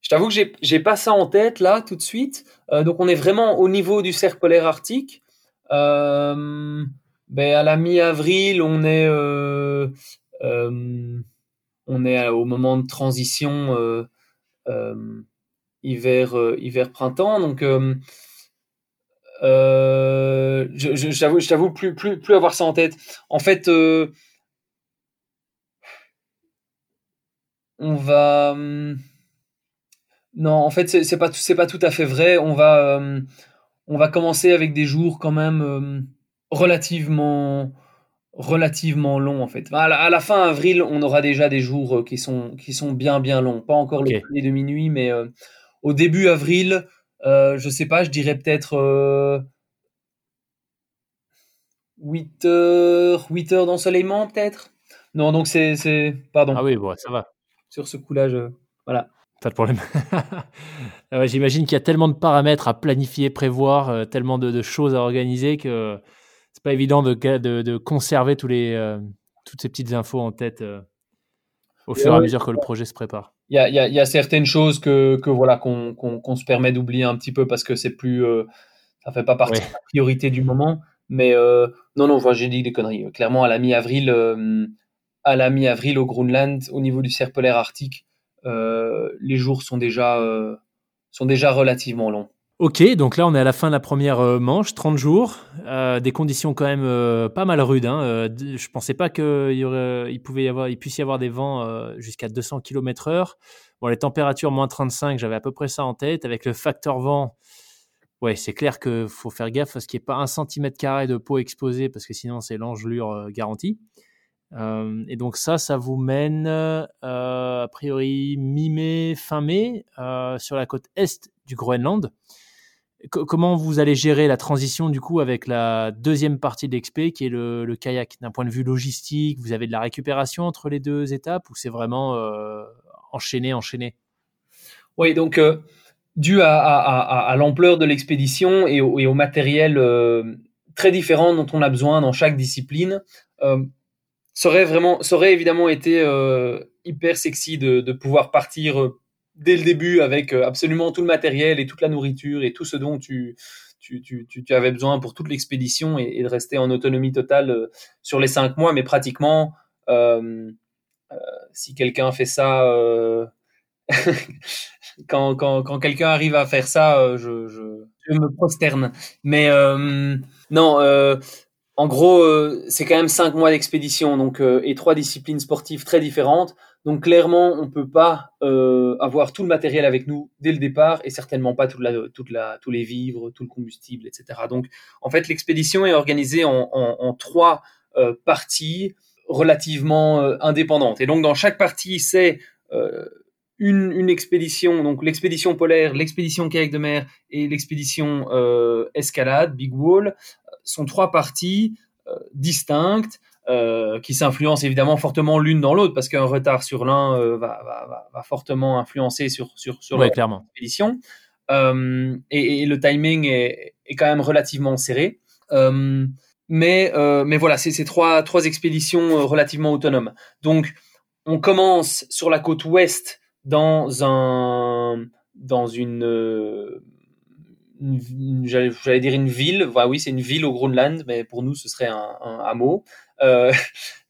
Je t'avoue que j'ai pas ça en tête là tout de suite, donc on est vraiment au niveau du cercle polaire arctique. À la mi-avril, on est au moment de transition hiver-printemps, donc je t'avoue plus avoir ça en tête. En fait, c'est pas tout à fait vrai. On va commencer avec des jours quand même relativement longs, en fait. À la fin avril, on aura déjà des jours qui sont bien bien longs. Pas encore le coucher de minuit, mais au début avril, je sais pas, je dirais peut-être 8 heures d'ensoleillement, peut-être. Non, donc c'est pardon. Ah oui, bon, ça va. Sur ce coup-là, voilà. Pas de problème. Ouais, j'imagine qu'il y a tellement de paramètres à planifier, prévoir, tellement de choses à organiser que c'est pas évident de conserver toutes ces petites infos en tête au fur et à mesure que le projet se prépare. Il y a certaines choses que voilà, qu'on se permet d'oublier un petit peu parce que c'est plus, ça fait pas partie de la priorité du moment. Mais non, j'ai dit des conneries. Clairement, à la mi-avril, au Groenland, au niveau du cercle polaire arctique, les jours sont déjà relativement longs. Ok, donc là, on est à la fin de la première manche, 30 jours, des conditions quand même pas mal rudes, hein. Je pensais pas qu'il puisse y avoir des vents jusqu'à 200 km/h. Bon, les températures moins 35, j'avais à peu près ça en tête. Avec le facteur vent, ouais, c'est clair qu'il faut faire gaffe à ce qu'il n'y ait pas 1 cm² de peau exposée, parce que sinon, c'est l'engelure garantie. Et donc ça vous mène a priori mi-mai, fin mai, sur la côte est du Groenland. Comment vous allez gérer la transition du coup avec la deuxième partie de l'expé, qui est le kayak? D'un point de vue logistique, vous avez de la récupération entre les deux étapes, ou c'est vraiment enchaîné? Oui, donc dû à l'ampleur de l'expédition et au matériel très différent dont on a besoin dans chaque discipline. Ça aurait évidemment été hyper sexy de pouvoir partir dès le début avec absolument tout le matériel et toute la nourriture et tout ce dont tu avais besoin pour toute l'expédition et de rester en autonomie totale sur les 5 mois. Mais pratiquement, si quelqu'un fait ça, quand quelqu'un arrive à faire ça, je me prosterne. Mais non. En gros, c'est quand même 5 mois d'expédition donc, et 3 disciplines sportives très différentes. Donc clairement, on ne peut pas avoir tout le matériel avec nous dès le départ et certainement pas tous les vivres, tout le combustible, etc. Donc en fait, l'expédition est organisée en 3 parties relativement indépendantes. Et donc dans chaque partie, c'est une expédition, donc l'expédition polaire, l'expédition kayak de mer et l'expédition escalade, Big Wall, sont 3 parties distinctes qui s'influencent évidemment fortement l'une dans l'autre parce qu'un retard sur l'un va fortement influencer sur l'autre expédition. Et le timing est quand même relativement serré. Mais voilà, c'est 3 expéditions relativement autonomes. Donc, on commence sur la côte ouest j'allais dire une ville. Enfin, oui, c'est une ville au Groenland, mais pour nous, ce serait un hameau.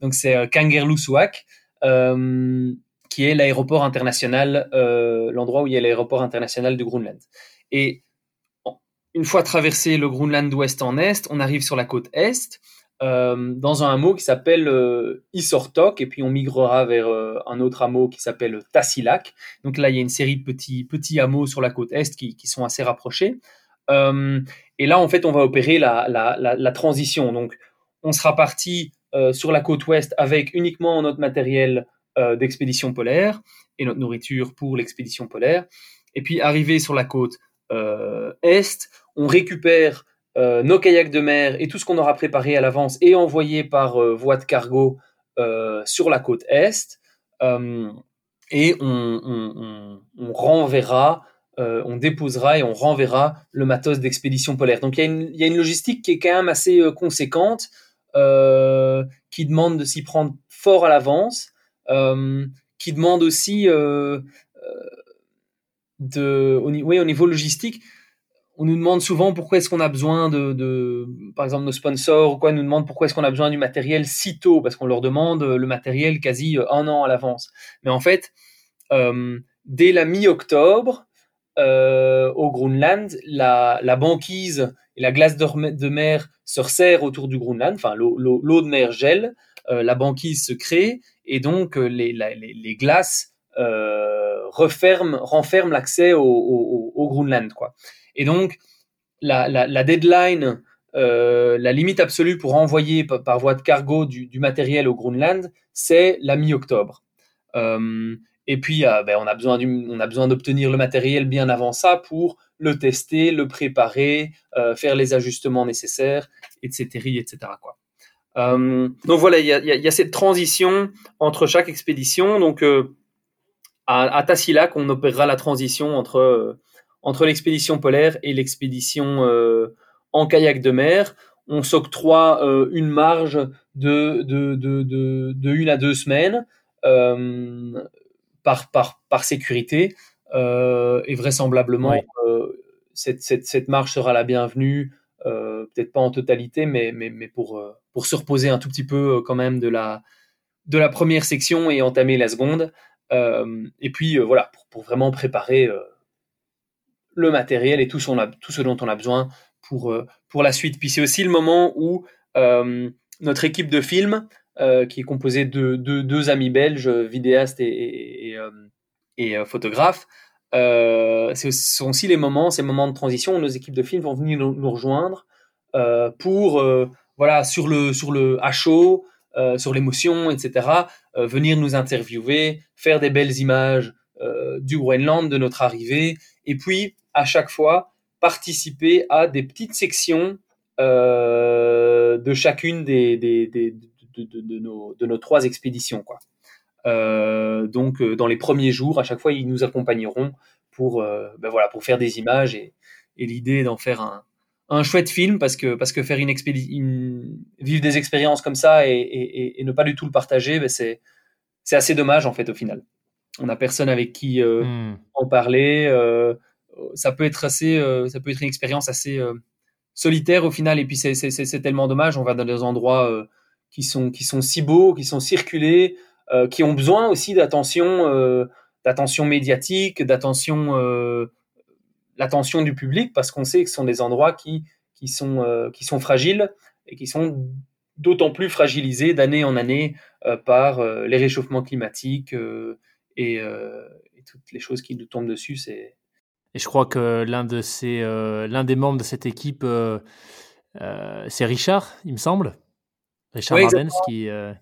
Donc, c'est Kangerlussuaq, qui est l'aéroport international, l'endroit où il y a l'aéroport international du Groenland. Et une fois traversé le Groenland d'ouest en est, on arrive sur la côte est, dans un hameau qui s'appelle Isortoc, et puis on migrera vers un autre hameau qui s'appelle Tasiilaq. Donc là, il y a une série de petits hameaux sur la côte est qui sont assez rapprochés. Et là, en fait, on va opérer la transition. Donc, on sera parti sur la côte ouest avec uniquement notre matériel d'expédition polaire et notre nourriture pour l'expédition polaire. Et puis, arrivé sur la côte est, on récupère nos kayaks de mer et tout ce qu'on aura préparé à l'avance et envoyé par voie de cargo sur la côte est, et on renverra, on déposera et on renverra le matos d'expédition polaire. Donc il y a une logistique qui est quand même assez conséquente, qui demande de s'y prendre fort à l'avance, qui demande aussi au niveau logistique. On nous demande souvent pourquoi est-ce qu'on a besoin par exemple, nos sponsors, ou quoi, nous demandent pourquoi est-ce qu'on a besoin du matériel si tôt, parce qu'on leur demande le matériel quasi 1 an à l'avance. Mais en fait, dès la mi-octobre, au Groenland, la banquise et la glace de mer se resserrent autour du Groenland, enfin, l'eau de mer gèle, la banquise se crée, et donc les glaces renferment l'accès au Groenland, quoi. Et donc, la deadline, la limite absolue pour envoyer par voie de cargo du matériel au Groenland, c'est la mi-octobre. Et puis, on a besoin d'obtenir le matériel bien avant ça pour le tester, le préparer, faire les ajustements nécessaires, etc. quoi. Donc voilà, il y a cette transition entre chaque expédition. Donc, à Tasiilaq, on opérera la transition entre l'expédition polaire et l'expédition en kayak de mer. On s'octroie une marge de 1 à 2 semaines par sécurité, et vraisemblablement, oui. Cette marge sera la bienvenue, peut-être pas en totalité, mais pour se reposer un tout petit peu quand même de la première section et entamer la seconde. Et puis voilà, pour vraiment préparer le matériel et tout ce dont on a besoin pour la suite. Puis c'est aussi le moment où notre équipe de film, qui est composée de 2 amis belges, vidéastes et photographes, ce sont aussi ces moments de transition où nos équipes de film vont venir nous rejoindre pour, voilà, sur le à chaud, sur l'émotion, etc., venir nous interviewer, faire des belles images du Groenland, de notre arrivée, et puis à chaque fois participer à des petites sections de chacune de nos 3 expéditions, quoi. Donc dans les premiers jours, à chaque fois, ils nous accompagneront pour faire des images et l'idée d'en faire un chouette film parce que faire vivre des expériences comme ça et ne pas du tout le partager, ben c'est assez dommage en fait au final. On n'a personne avec qui en parler. Ça peut être une expérience assez solitaire au final. Et puis c'est tellement dommage. On va dans des endroits qui sont si beaux, qui sont circulés, qui ont besoin aussi d'attention médiatique, l'attention du public, parce qu'on sait que ce sont des endroits qui sont fragiles et qui sont d'autant plus fragilisés d'année en année par les réchauffements climatiques et toutes les choses qui nous tombent dessus. Et je crois que l'un des membres de cette équipe, c'est Richard, il me semble. Richard Ardennes, qui a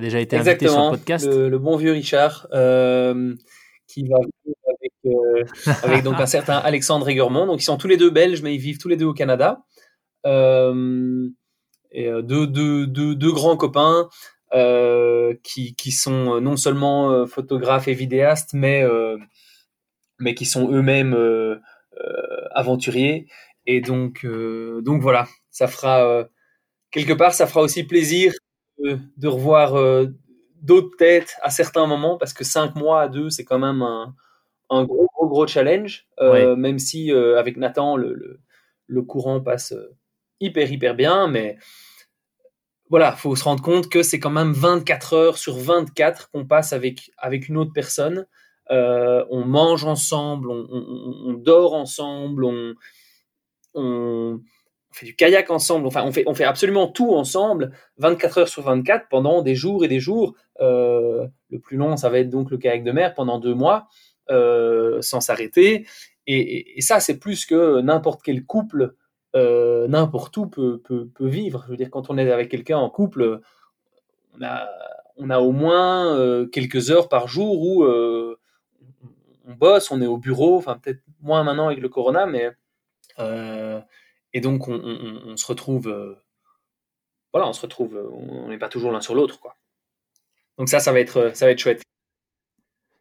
déjà été invité sur le podcast. Le bon vieux Richard, qui va avec donc un certain Alexandre Eggermont. Donc ils sont tous les deux belges, mais ils vivent tous les deux au Canada. Deux grands copains qui sont non seulement photographes et vidéastes, mais qui sont eux-mêmes aventuriers. Et donc voilà, ça fera quelque part, ça fera aussi plaisir de revoir d'autres têtes à certains moments, parce que 5 mois à deux, c'est quand même un gros challenge, même si avec Nathan, le courant passe hyper bien, mais voilà, faut se rendre compte que c'est quand même 24 heures sur 24 qu'on passe avec une autre personne. On mange ensemble, on dort ensemble, on fait du kayak ensemble, enfin on fait absolument tout ensemble, 24 heures sur 24 pendant des jours et des jours. Le plus long, ça va être donc le kayak de mer pendant 2 mois, sans s'arrêter. Et ça, c'est plus que n'importe quel couple, n'importe où peut vivre. Je veux dire, quand on est avec quelqu'un en couple, on a au moins quelques heures par jour où on bosse, on est au bureau, enfin peut-être moins maintenant avec le corona, mais et donc on se retrouve, on n'est pas toujours l'un sur l'autre, quoi. Donc ça va être chouette.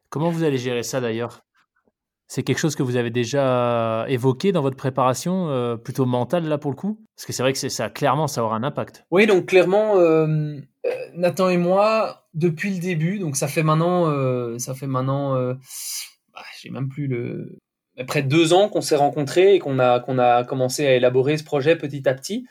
Comment vous allez gérer ça d'ailleurs ? C'est quelque chose que vous avez déjà évoqué dans votre préparation, plutôt mentale là pour le coup ? Parce que c'est vrai que ça aura un impact. Oui, donc clairement, Nathan et moi, depuis le début, donc ça fait maintenant, j'ai même plus le... Près de 2 ans qu'on s'est rencontrés et qu'on a commencé à élaborer ce projet petit à petit.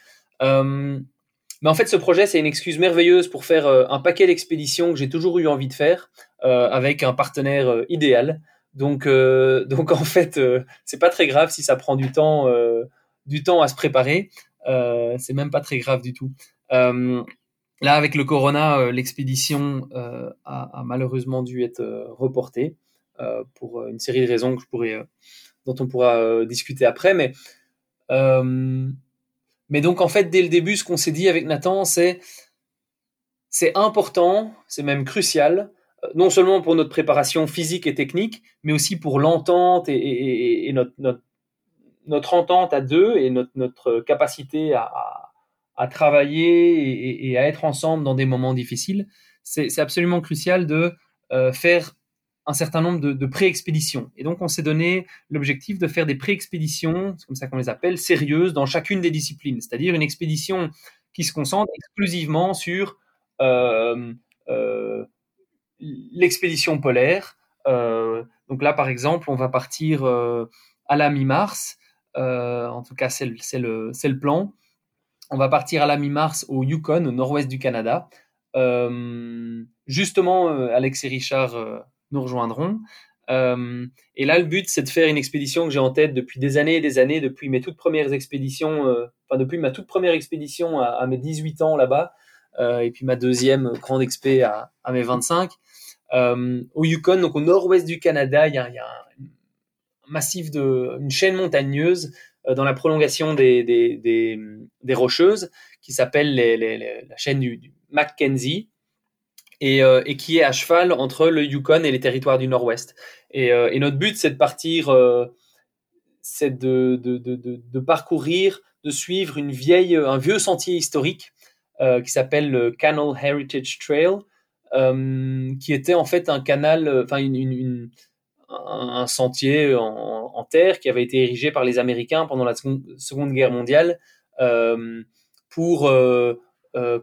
Mais en fait, ce projet, c'est une excuse merveilleuse pour faire un paquet d'expéditions que j'ai toujours eu envie de faire avec un partenaire idéal. Donc en fait, c'est pas très grave si ça prend du temps à se préparer. C'est même pas très grave du tout. Là, avec le corona, l'expédition a malheureusement dû être reportée. Pour une série de raisons dont on pourra discuter après, mais donc en fait dès le début, ce qu'on s'est dit avec Nathan, c'est important, c'est même crucial, non seulement pour notre préparation physique et technique, mais aussi pour l'entente et notre entente à deux et notre capacité à travailler et à être ensemble dans des moments difficiles. C'est absolument crucial de faire un certain nombre de pré-expéditions. Et donc, on s'est donné l'objectif de faire des pré-expéditions, c'est comme ça qu'on les appelle, sérieuses dans chacune des disciplines. C'est-à-dire une expédition qui se concentre exclusivement sur l'expédition polaire. Donc là, par exemple, on va partir à la mi-mars. En tout cas, c'est le plan. On va partir à la mi-mars au Yukon, au nord-ouest du Canada. Justement, Alex et Richard... nous rejoindrons. Et là, le but, c'est de faire une expédition que j'ai en tête depuis des années et des années, depuis mes toutes premières expéditions, depuis ma toute première expédition à mes 18 ans là-bas, et puis ma deuxième grande expé à mes 25. Au Yukon, donc au nord-ouest du Canada, il y a un massif une chaîne montagneuse dans la prolongation des Rocheuses qui s'appelle la chaîne du Mackenzie. Et qui est à cheval entre le Yukon et les territoires du Nord-Ouest. Et notre but, c'est de partir, c'est de parcourir, de suivre un vieux sentier historique qui s'appelle le Canal Heritage Trail, qui était en fait un canal, enfin un sentier en terre qui avait été érigé par les Américains pendant la Seconde Guerre mondiale pour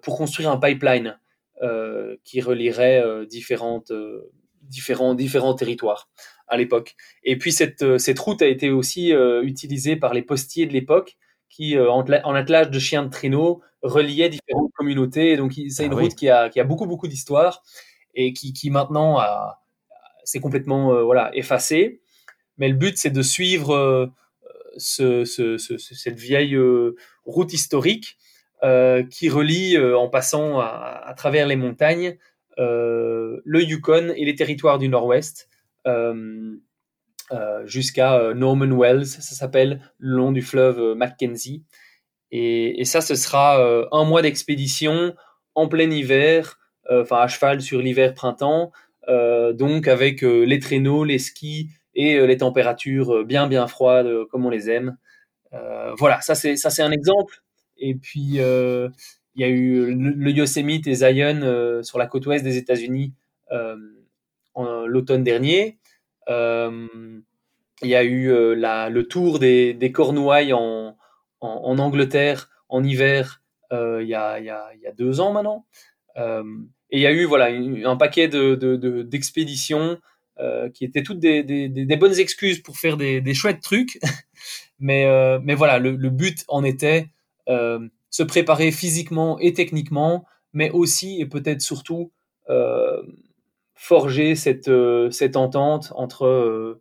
construire un pipeline qui relierait différents territoires à l'époque. Et puis cette route a été aussi utilisée par les postiers de l'époque qui, en attelage de chiens de traîneau, reliaient différentes communautés. Et donc, c'est une route qui a beaucoup d'histoire et qui maintenant s'est complètement effacée. Mais le but, c'est de suivre cette vieille route historique qui relie, en passant à travers les montagnes, le Yukon et les territoires du Nord-Ouest jusqu'à Norman Wells, ça s'appelle, le long du fleuve Mackenzie. Et ça, ce sera 1 mois d'expédition en plein hiver, à cheval sur l'hiver-printemps, donc avec les traîneaux, les skis et les températures bien froides comme on les aime. Ça c'est un exemple. Et puis il y a eu le Yosemite et Zion sur la côte ouest des États-Unis l'automne dernier. Il y a eu le tour des Cornouailles en Angleterre en hiver il y a 2 ans maintenant. Et il y a eu un paquet d'expéditions qui étaient toutes des bonnes excuses pour faire des chouettes trucs. mais le but en était se préparer physiquement et techniquement, mais aussi et peut-être surtout forger cette entente entre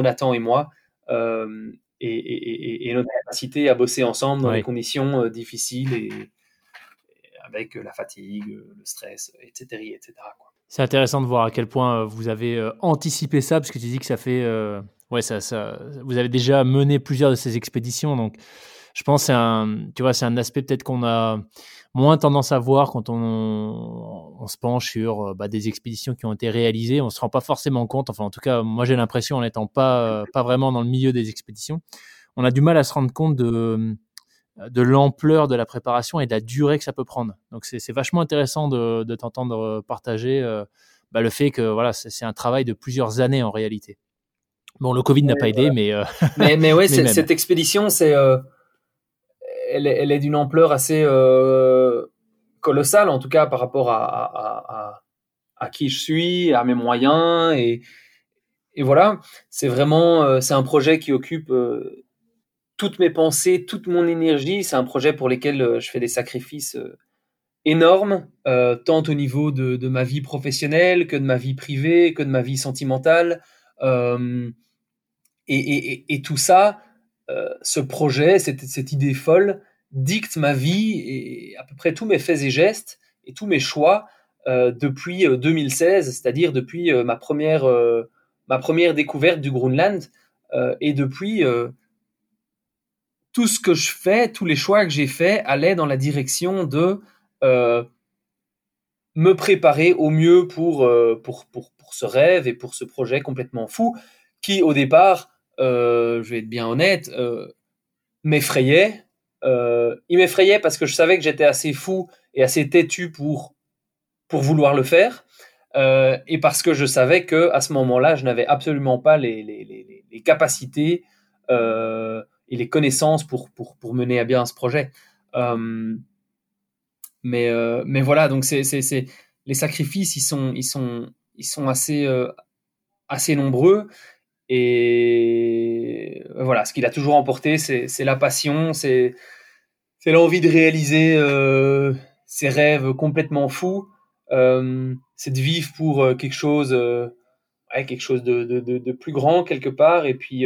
Nathan et moi et notre capacité à bosser ensemble dans des conditions difficiles et avec la fatigue, le stress, etc. quoi. C'est intéressant de voir à quel point vous avez anticipé ça, parce que tu dis que ça fait vous avez déjà mené plusieurs de ces expéditions, donc je pense que c'est un aspect peut-être qu'on a moins tendance à voir quand on se penche sur des expéditions qui ont été réalisées. On ne se rend pas forcément compte. Enfin, en tout cas, moi, j'ai l'impression, en n'étant pas vraiment dans le milieu des expéditions, on a du mal à se rendre compte de l'ampleur de la préparation et de la durée que ça peut prendre. Donc, c'est vachement intéressant de t'entendre partager le fait que c'est un travail de plusieurs années en réalité. Bon, le Covid n'a pas aidé, mais cette expédition, c'est... Elle est d'une ampleur assez colossale, en tout cas par rapport à qui je suis, à mes moyens. Et voilà, c'est vraiment c'est un projet qui occupe toutes mes pensées, toute mon énergie. C'est un projet pour lequel je fais des sacrifices énormes, tant au niveau de ma vie professionnelle que de ma vie privée, que de ma vie sentimentale. Et tout ça... ce projet, cette idée folle dicte ma vie et à peu près tous mes faits et gestes et tous mes choix depuis 2016, c'est-à-dire depuis ma première découverte du Groenland et depuis tout ce que je fais, tous les choix que j'ai faits allaient dans la direction de me préparer au mieux pour ce rêve et pour ce projet complètement fou qui, au départ, je vais être bien honnête, m'effrayait. Il m'effrayait parce que je savais que j'étais assez fou et assez têtu pour vouloir le faire, et parce que je savais que à ce moment-là, je n'avais absolument pas les capacités et les connaissances pour mener à bien ce projet. Mais voilà, donc c'est les sacrifices, ils sont assez nombreux. Et voilà, ce qu'il a toujours emporté, c'est la passion, c'est l'envie de réaliser ses rêves complètement fous, c'est de vivre pour quelque chose de plus grand quelque part. Et puis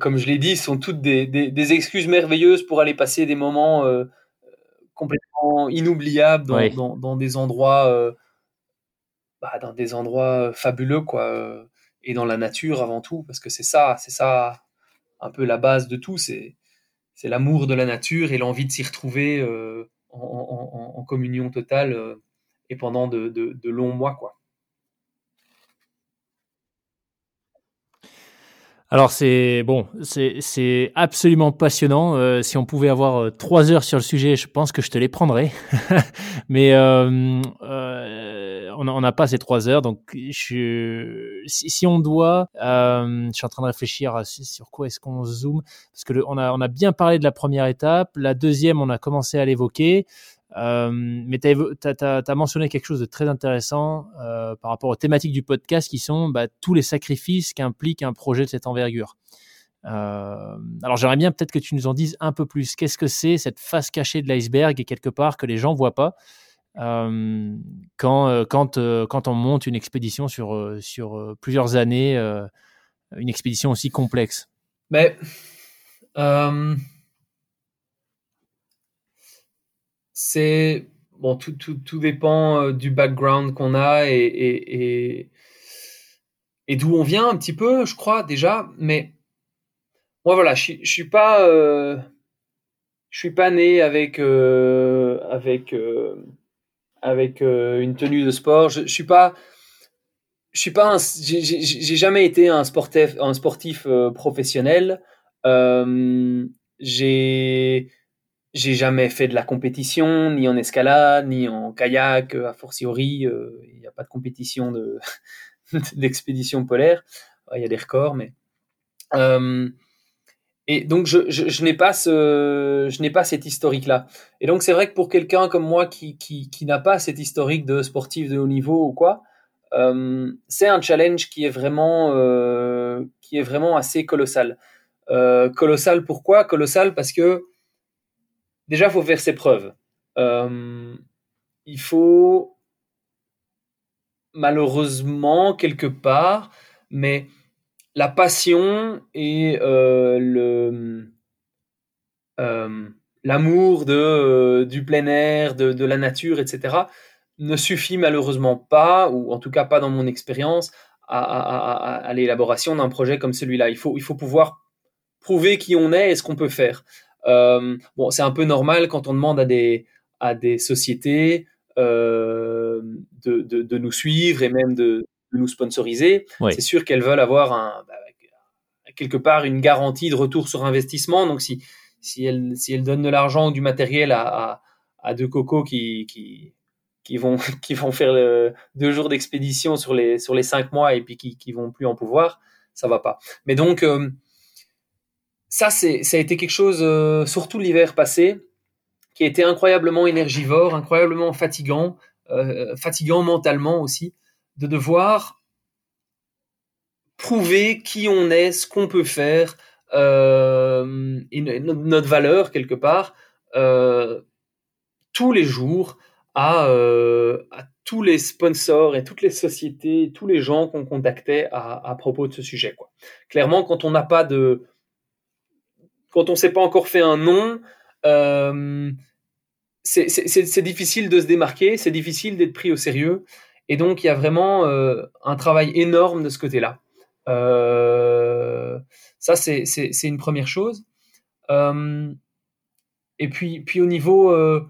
comme je l'ai dit, ce sont toutes des excuses merveilleuses pour aller passer des moments complètement inoubliables dans des endroits fabuleux, quoi. Et dans la nature avant tout, parce que c'est ça un peu la base de tout, c'est l'amour de la nature et l'envie de s'y retrouver en communion totale et pendant de longs mois, quoi. Alors c'est absolument passionnant. Si on pouvait avoir 3 heures sur le sujet, je pense que je te les prendrais. Mais on n'a pas ces 3 heures, donc si on doit, je suis en train de réfléchir à sur quoi est-ce qu'on zoome, parce que on a bien parlé de la première étape, la deuxième on a commencé à l'évoquer, mais t'as mentionné quelque chose de très intéressant par rapport aux thématiques du podcast qui sont tous les sacrifices qu'implique un projet de cette envergure. Alors j'aimerais bien peut-être que tu nous en dises un peu plus. Qu'est-ce que c'est cette face cachée de l'iceberg et quelque part que les gens voient pas quand on monte une expédition sur plusieurs années, une expédition aussi complexe? Mais c'est bon, tout dépend du background qu'on a et d'où on vient un petit peu, je crois déjà, mais moi, voilà, je suis pas né avec une tenue de sport. J'ai jamais été un sportif professionnel. J'ai jamais fait de la compétition, ni en escalade, ni en kayak. A fortiori, il n'y a pas de compétition d'expédition polaire. Il y a des records, mais et donc je n'ai pas cet historique là. Et donc c'est vrai que pour quelqu'un comme moi qui n'a pas cet historique de sportif de haut niveau ou quoi, c'est un challenge qui est vraiment assez colossal. Colossal pourquoi? Colossal parce que déjà faut faire ses preuves. Il faut malheureusement quelque part, mais la passion et l'amour du plein air, de la nature, etc., ne suffit malheureusement pas, ou en tout cas pas dans mon expérience, à l'élaboration d'un projet comme celui-là. Il faut pouvoir prouver qui on est et ce qu'on peut faire. Bon, c'est un peu normal quand on demande à des sociétés de nous suivre et même de nous sponsoriser, oui. C'est sûr qu'elles veulent avoir quelque part une garantie de retour sur investissement. Donc si elles donnent de l'argent ou du matériel à deux cocos qui vont faire 2 jours d'expédition sur les 5 mois et puis qui vont plus en pouvoir, ça va pas. Mais donc ça a été quelque chose, surtout l'hiver passé, qui a été incroyablement énergivore, incroyablement fatigant mentalement aussi, de devoir prouver qui on est, ce qu'on peut faire, et notre valeur quelque part, tous les jours à tous les sponsors et toutes les sociétés, et tous les gens qu'on contactait à propos de ce sujet, quoi. Clairement, quand on s'est pas encore fait un nom, c'est difficile de se démarquer, c'est difficile d'être pris au sérieux. Et donc, il y a vraiment un travail énorme de ce côté-là. Ça, c'est une première chose. Et puis au niveau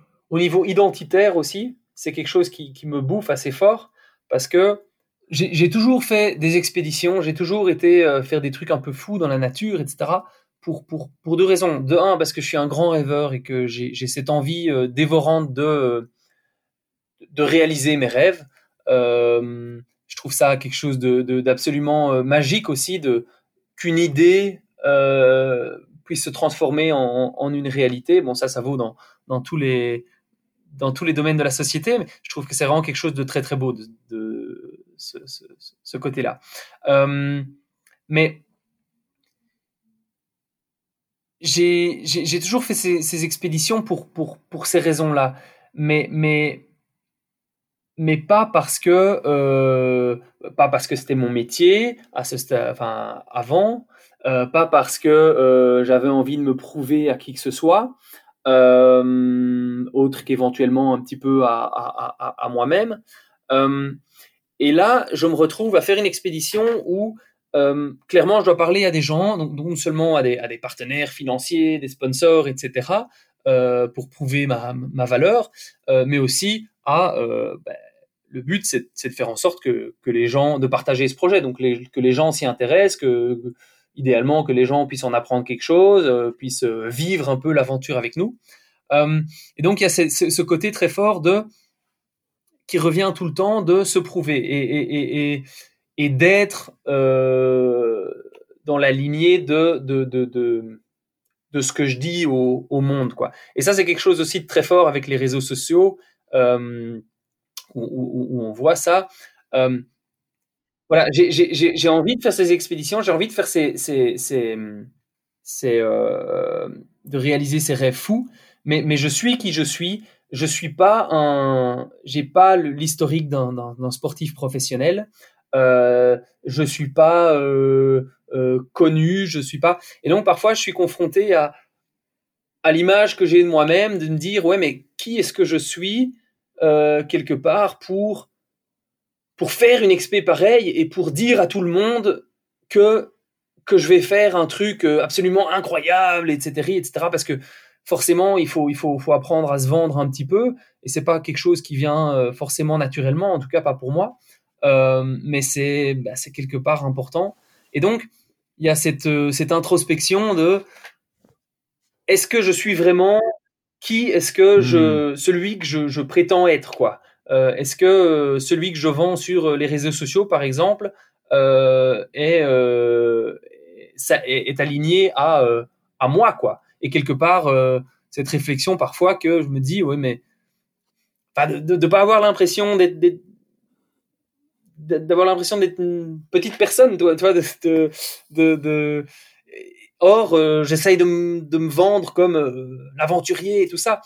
identitaire aussi, c'est quelque chose qui me bouffe assez fort, parce que j'ai toujours fait des expéditions, j'ai toujours été faire des trucs un peu fous dans la nature, etc., pour 2 raisons. De un, parce que je suis un grand rêveur et que j'ai cette envie dévorante de réaliser mes rêves. Je trouve ça quelque chose d'absolument magique aussi, qu'une idée puisse se transformer en une réalité. Bon, ça vaut dans tous les domaines de la société, mais je trouve que c'est vraiment quelque chose de très très beau de ce côté-là. Mais j'ai toujours fait ces expéditions pour ces raisons-là, mais pas parce que c'était mon métier avant, pas parce que j'avais envie de me prouver à qui que ce soit, autre qu'éventuellement un petit peu à moi-même. Et là, je me retrouve à faire une expédition où clairement, je dois parler à des gens, donc non seulement à des partenaires financiers, des sponsors, etc., pour prouver ma valeur, mais aussi le but, c'est de faire en sorte que les gens, de partager ce projet, donc que les gens s'y intéressent, que idéalement que les gens puissent en apprendre quelque chose, puissent vivre un peu l'aventure avec nous. Et donc il y a ce côté très fort de qui revient tout le temps de se prouver et d'être dans la lignée de ce que je dis au monde, quoi. Et ça, c'est quelque chose aussi de très fort avec les réseaux sociaux où on voit ça. Voilà, j'ai envie de faire ces expéditions, j'ai envie de faire de réaliser ces rêves fous, mais je suis qui je suis. Je suis pas j'ai pas l'historique d'un sportif professionnel. Je suis pas connu, je suis pas. Et donc parfois je suis confronté à l'image que j'ai de moi-même, de me dire ouais mais qui est-ce que je suis quelque part pour faire une expé pareille et pour dire à tout le monde que je vais faire un truc absolument incroyable, etc. Parce que forcément, il faut apprendre à se vendre un petit peu, et c'est pas quelque chose qui vient forcément naturellement, en tout cas pas pour moi. Mais c'est quelque part important. Et donc, il y a cette introspection de est-ce que je suis vraiment qui est-ce que celui que je prétends être, quoi. Est-ce que celui que je vends sur les réseaux sociaux, par exemple, est aligné à moi, quoi. Et quelque part, cette réflexion parfois que je me dis, oui, mais de pas avoir l'impression d'avoir l'impression d'être une petite personne, toi Or, j'essaye de me vendre comme l'aventurier et tout ça,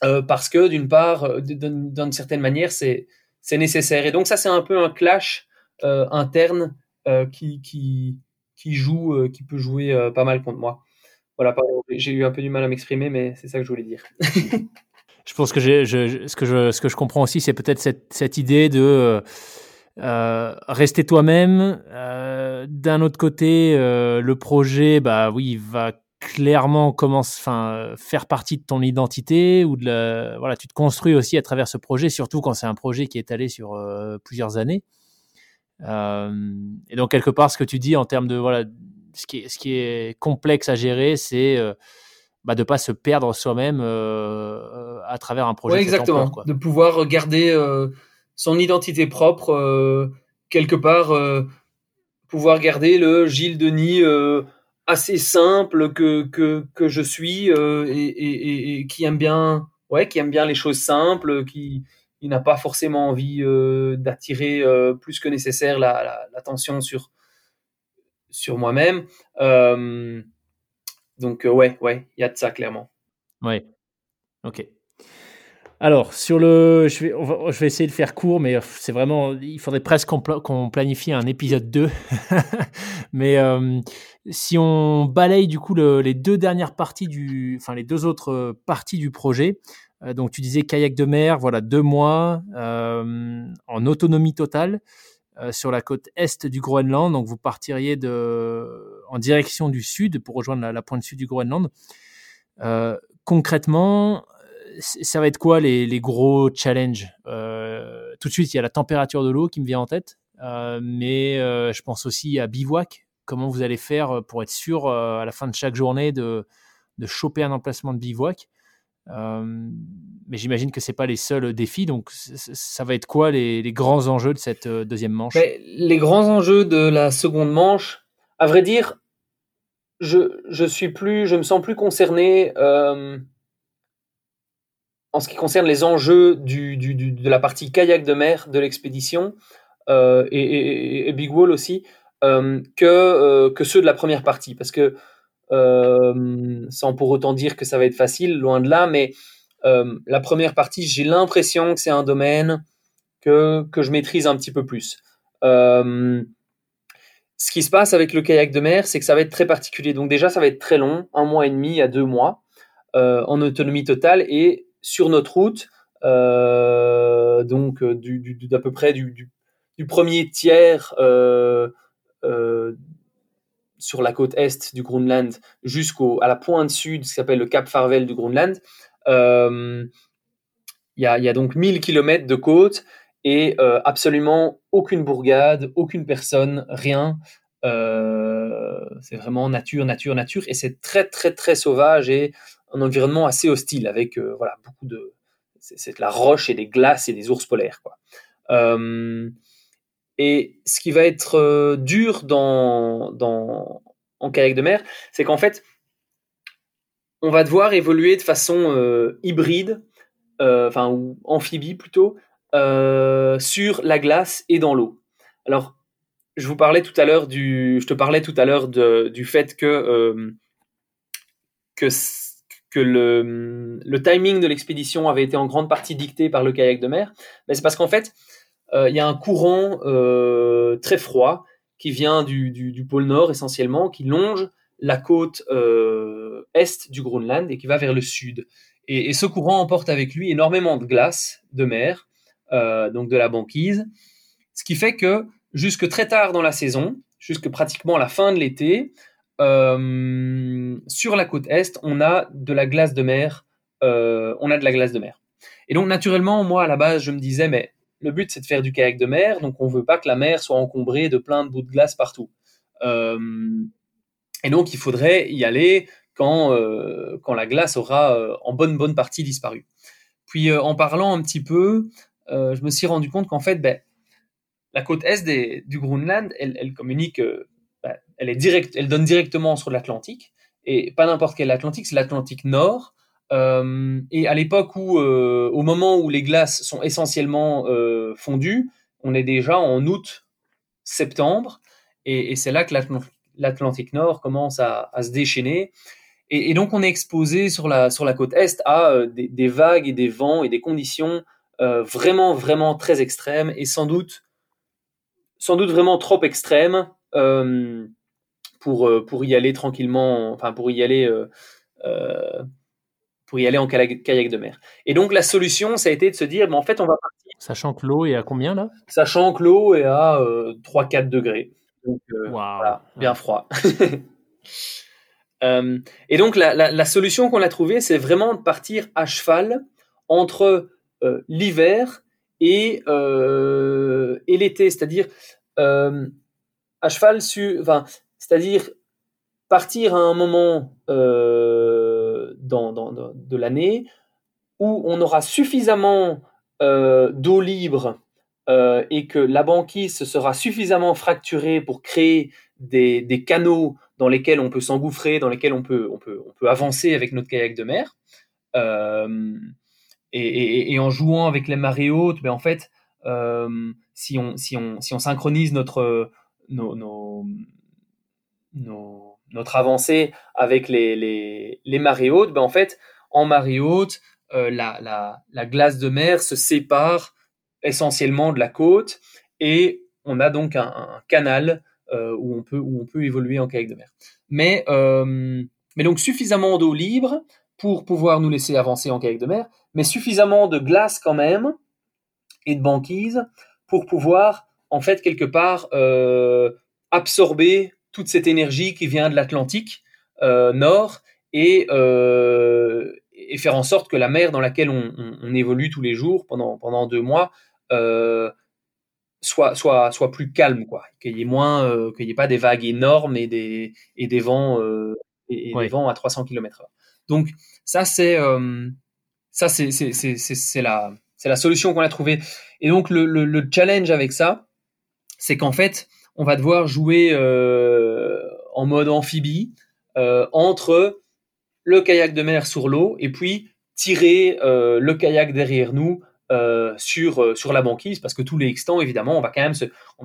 parce que d'une part, d'une certaine manière, c'est nécessaire. Et donc ça, c'est un peu un clash interne qui joue, qui peut jouer pas mal contre moi. Voilà, pardon, j'ai eu un peu du mal à m'exprimer, mais c'est ça que je voulais dire. Je pense que ce que je comprends aussi, c'est peut-être cette idée de rester toi-même. D'un autre côté, le projet, bah oui, va clairement faire partie de ton identité ou voilà, tu te construis aussi à travers ce projet, surtout quand c'est un projet qui est étalé sur plusieurs années. Et donc quelque part, ce que tu dis en termes de voilà. Ce qui est complexe à gérer, c'est de ne pas se perdre soi-même à travers un projet. Oui, exactement. Ampleur, quoi. De pouvoir garder son identité propre, quelque part, pouvoir garder le Gilles Denis assez simple que je suis et qui aime bien les choses simples, qui n'a pas forcément envie d'attirer plus que nécessaire l'attention sur moi-même, donc ouais, il y a de ça clairement. Ouais, ok. Alors sur je vais essayer de faire court, mais c'est vraiment, il faudrait presque qu'on planifie un épisode 2. Mais si on balaye du coup les deux autres parties du projet, donc tu disais kayak de mer, voilà 2 mois en autonomie totale. Sur la côte est du Groenland, donc vous partiriez en direction du sud pour rejoindre la pointe sud du Groenland. Concrètement, ça va être quoi les gros challenges ? Tout de suite, il y a la température de l'eau qui me vient en tête, mais je pense aussi à bivouac. Comment vous allez faire pour être sûr à la fin de chaque journée de choper un emplacement de bivouac ? Mais j'imagine que c'est pas les seuls défis, donc ça va être quoi les grands enjeux de cette deuxième manche ? Les grands enjeux de la seconde manche, à vrai dire, je me sens plus concerné en ce qui concerne les enjeux de la partie kayak de mer de l'expédition et Big Wall aussi que ceux de la première partie, parce que sans pour autant dire que ça va être facile, loin de là, mais la première partie, j'ai l'impression que c'est un domaine que je maîtrise un petit peu plus. Ce qui se passe avec le kayak de mer, c'est que ça va être très particulier. Donc déjà, ça va être très long, 1 mois et demi à 2 mois, en autonomie totale, et sur notre route, donc d'à peu près du premier tiers sur la côte est du Groenland à la pointe sud, ce qui s'appelle le Cap Farvel du Groenland. Il y a donc 1000 km de côte et absolument aucune bourgade, aucune personne, rien. C'est vraiment nature. Et c'est très, très, très sauvage et un environnement assez hostile avec voilà, beaucoup de c'est de la roche et des glaces et des ours polaires, quoi. Et ce qui va être dur en kayak de mer, c'est qu'en fait, on va devoir évoluer de façon hybride, ou amphibie plutôt, sur la glace et dans l'eau. Alors, je te parlais tout à l'heure du fait que le timing de l'expédition avait été en grande partie dicté par le kayak de mer. Mais c'est parce qu'en fait, il y a un courant très froid qui vient du pôle Nord essentiellement, qui longe la côte est du Groenland et qui va vers le sud. Et ce courant emporte avec lui énormément de glace de mer, donc de la banquise, ce qui fait que jusque très tard dans la saison, jusque pratiquement à la fin de l'été, sur la côte est, on a de la glace de mer. Et donc naturellement, moi à la base, je me disais, mais le but, c'est de faire du kayak de mer, donc on ne veut pas que la mer soit encombrée de plein de bouts de glace partout. Et donc, il faudrait y aller quand la glace aura en bonne partie disparu. Puis, en parlant un petit peu, je me suis rendu compte qu'en fait, la côte est du Groenland, elle communique, elle donne directement sur l'Atlantique, et pas n'importe quel Atlantique, c'est l'Atlantique Nord. Et à l'époque au moment où les glaces sont essentiellement fondues, on est déjà en août-septembre, et c'est là que l'Atlantique Nord commence à se déchaîner, et donc on est exposé sur la côte est à des vagues et des vents et des conditions vraiment vraiment très extrêmes, et sans doute vraiment trop extrêmes pour y aller tranquillement, enfin pour y aller en kayak de mer. Et donc, la solution, ça a été de se dire, en fait, on va partir. Sachant que l'eau est à combien, là ? Sachant que l'eau est à 3-4 degrés. Donc, voilà, bien froid. Et donc, la solution qu'on a trouvée, c'est vraiment de partir à cheval entre l'hiver et l'été. C'est-à-dire, à cheval, c'est-à-dire partir à un moment... de l'année où on aura suffisamment d'eau libre et que la banquise se sera suffisamment fracturée pour créer des canaux dans lesquels on peut s'engouffrer, dans lesquels on peut avancer avec notre kayak de mer, et en jouant avec les marées hautes, en fait, si on synchronise notre avancée avec les marées hautes, en fait, en marée haute, la glace de mer se sépare essentiellement de la côte, et on a donc un canal où on peut évoluer en kayak de mer. Mais donc suffisamment d'eau libre pour pouvoir nous laisser avancer en kayak de mer, mais suffisamment de glace quand même et de banquise pour pouvoir en fait quelque part absorber toute cette énergie qui vient de l'Atlantique Nord et faire en sorte que la mer dans laquelle on évolue tous les jours pendant 2 mois soit plus calme, quoi, qu'il y ait pas des vagues énormes et des vents des vents à 300 km/h. Donc ça c'est la solution qu'on a trouvée. Et donc le challenge avec ça, c'est qu'en fait on va devoir jouer en mode amphibie entre le kayak de mer sur l'eau et puis tirer le kayak derrière nous sur la banquise, parce que tous les extents, évidemment, on va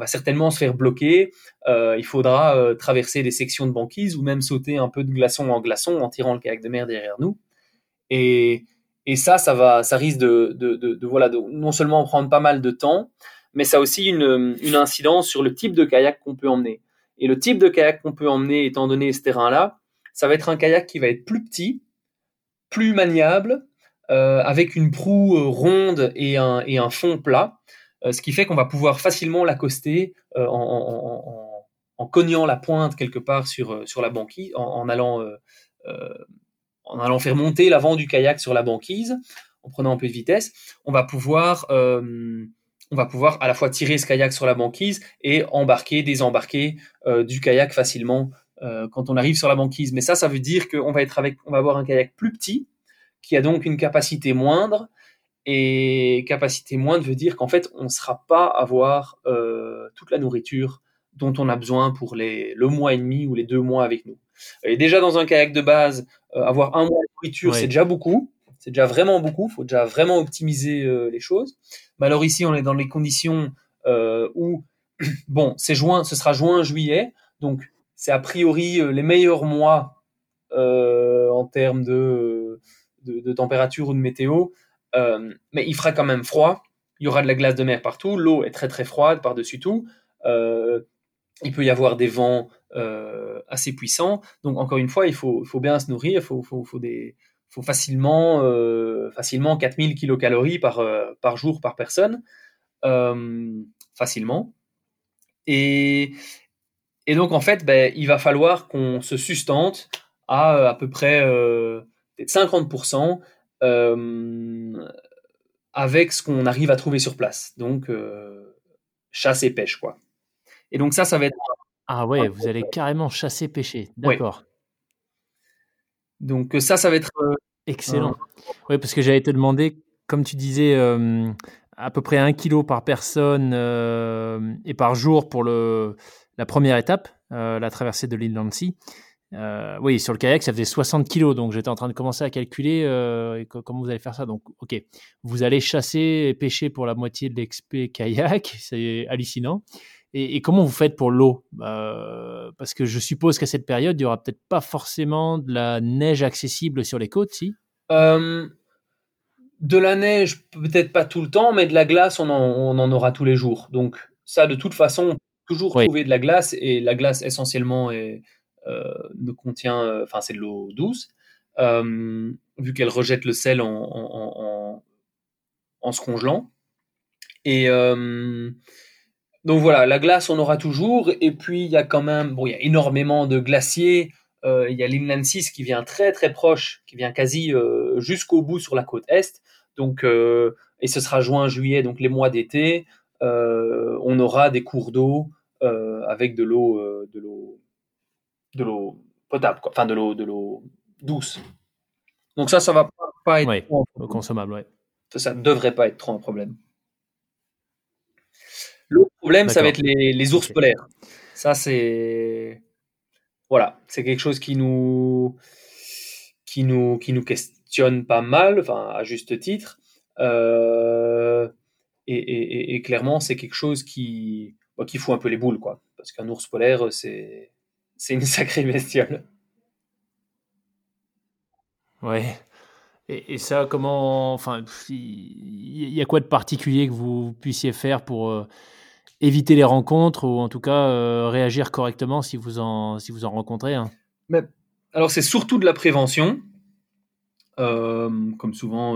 certainement se faire bloquer. Il faudra traverser des sections de banquise ou même sauter un peu de glaçon en glaçon en tirant le kayak de mer derrière nous. Et ça risque de non seulement prendre pas mal de temps, mais ça a aussi une incidence sur le type de kayak qu'on peut emmener. Et le type de kayak qu'on peut emmener, étant donné ce terrain-là, ça va être un kayak qui va être plus petit, plus maniable, avec une proue ronde et un fond plat, ce qui fait qu'on va pouvoir facilement l'accoster en cognant la pointe quelque part sur la banquise, en allant faire monter l'avant du kayak sur la banquise, en prenant un peu de vitesse. On va pouvoir à la fois tirer ce kayak sur la banquise et embarquer, désembarquer du kayak facilement quand on arrive sur la banquise. Mais ça veut dire qu'on va avoir un kayak plus petit, qui a donc une capacité moindre, Et capacité moindre veut dire qu'en fait, on ne sera pas à avoir toute la nourriture dont on a besoin pour le mois et demi ou les 2 mois avec nous. Et déjà dans un kayak de base, avoir 1 mois de nourriture, oui, c'est déjà beaucoup. C'est déjà vraiment beaucoup. Il faut déjà vraiment optimiser les choses. Mais alors ici, on est dans les conditions où, bon, ce sera juin, juillet. Donc, c'est a priori les meilleurs mois en termes de température ou de météo. Mais il fera quand même froid. Il y aura de la glace de mer partout. L'eau est très, très froide par-dessus tout. Il peut y avoir des vents assez puissants. Donc, encore une fois, il faut bien se nourrir. Il faut facilement 4000 kilocalories par jour, par personne. Facilement. Et donc, en fait, il va falloir qu'on se sustente à peu près 50% avec ce qu'on arrive à trouver sur place. Donc, chasse et pêche, quoi. Et donc, ça va être... Ah ouais, vous allez carrément chasser, pêcher. D'accord. Ouais. Donc, ça va être... Excellent. Oui, parce que j'allais te demander, comme tu disais, à peu près 1 kilo par personne et par jour pour la première étape, la traversée de l'île d'Annecy. Oui, sur le kayak, ça faisait 60 kilos. Donc, j'étais en train de commencer à calculer comment vous allez faire ça. Donc, OK, vous allez chasser et pêcher pour la moitié de l'expé kayak. C'est hallucinant. Et comment vous faites pour l'eau ? Parce que je suppose qu'à cette période, il n'y aura peut-être pas forcément de la neige accessible sur les côtes, si ? De la neige, peut-être pas tout le temps, mais de la glace, on en aura tous les jours. Donc ça, de toute façon, on peut toujours trouver de la glace. Et la glace, essentiellement, ne contient... Enfin, c'est de l'eau douce, vu qu'elle rejette le sel en se congelant. Et... donc voilà, la glace, on aura toujours. Et puis, il y a quand même... Bon, il y a énormément de glaciers. Il y a l'Inland 6 qui vient très, très proche, qui vient quasi jusqu'au bout sur la côte Est. Donc, et ce sera juin, juillet, donc les mois d'été. On aura des cours d'eau avec de l'eau potable, quoi. Enfin, de l'eau douce. Donc ça va pas être... Oui, consommable, oui. Ça ne devrait pas être trop un problème. L'autre problème, ça va être les ours polaires. Ça, c'est... Voilà, c'est quelque chose qui nous questionne pas mal, enfin, à juste titre. Et clairement, c'est quelque chose qui fout un peu les boules, quoi. Parce qu'un ours polaire, c'est une sacrée bestiole. Ouais. Et ça, comment... Enfin, il y a quoi de particulier que vous puissiez faire pour éviter les rencontres ou en tout cas réagir correctement si vous en rencontrez, hein? Mais, alors, c'est surtout de la prévention, comme souvent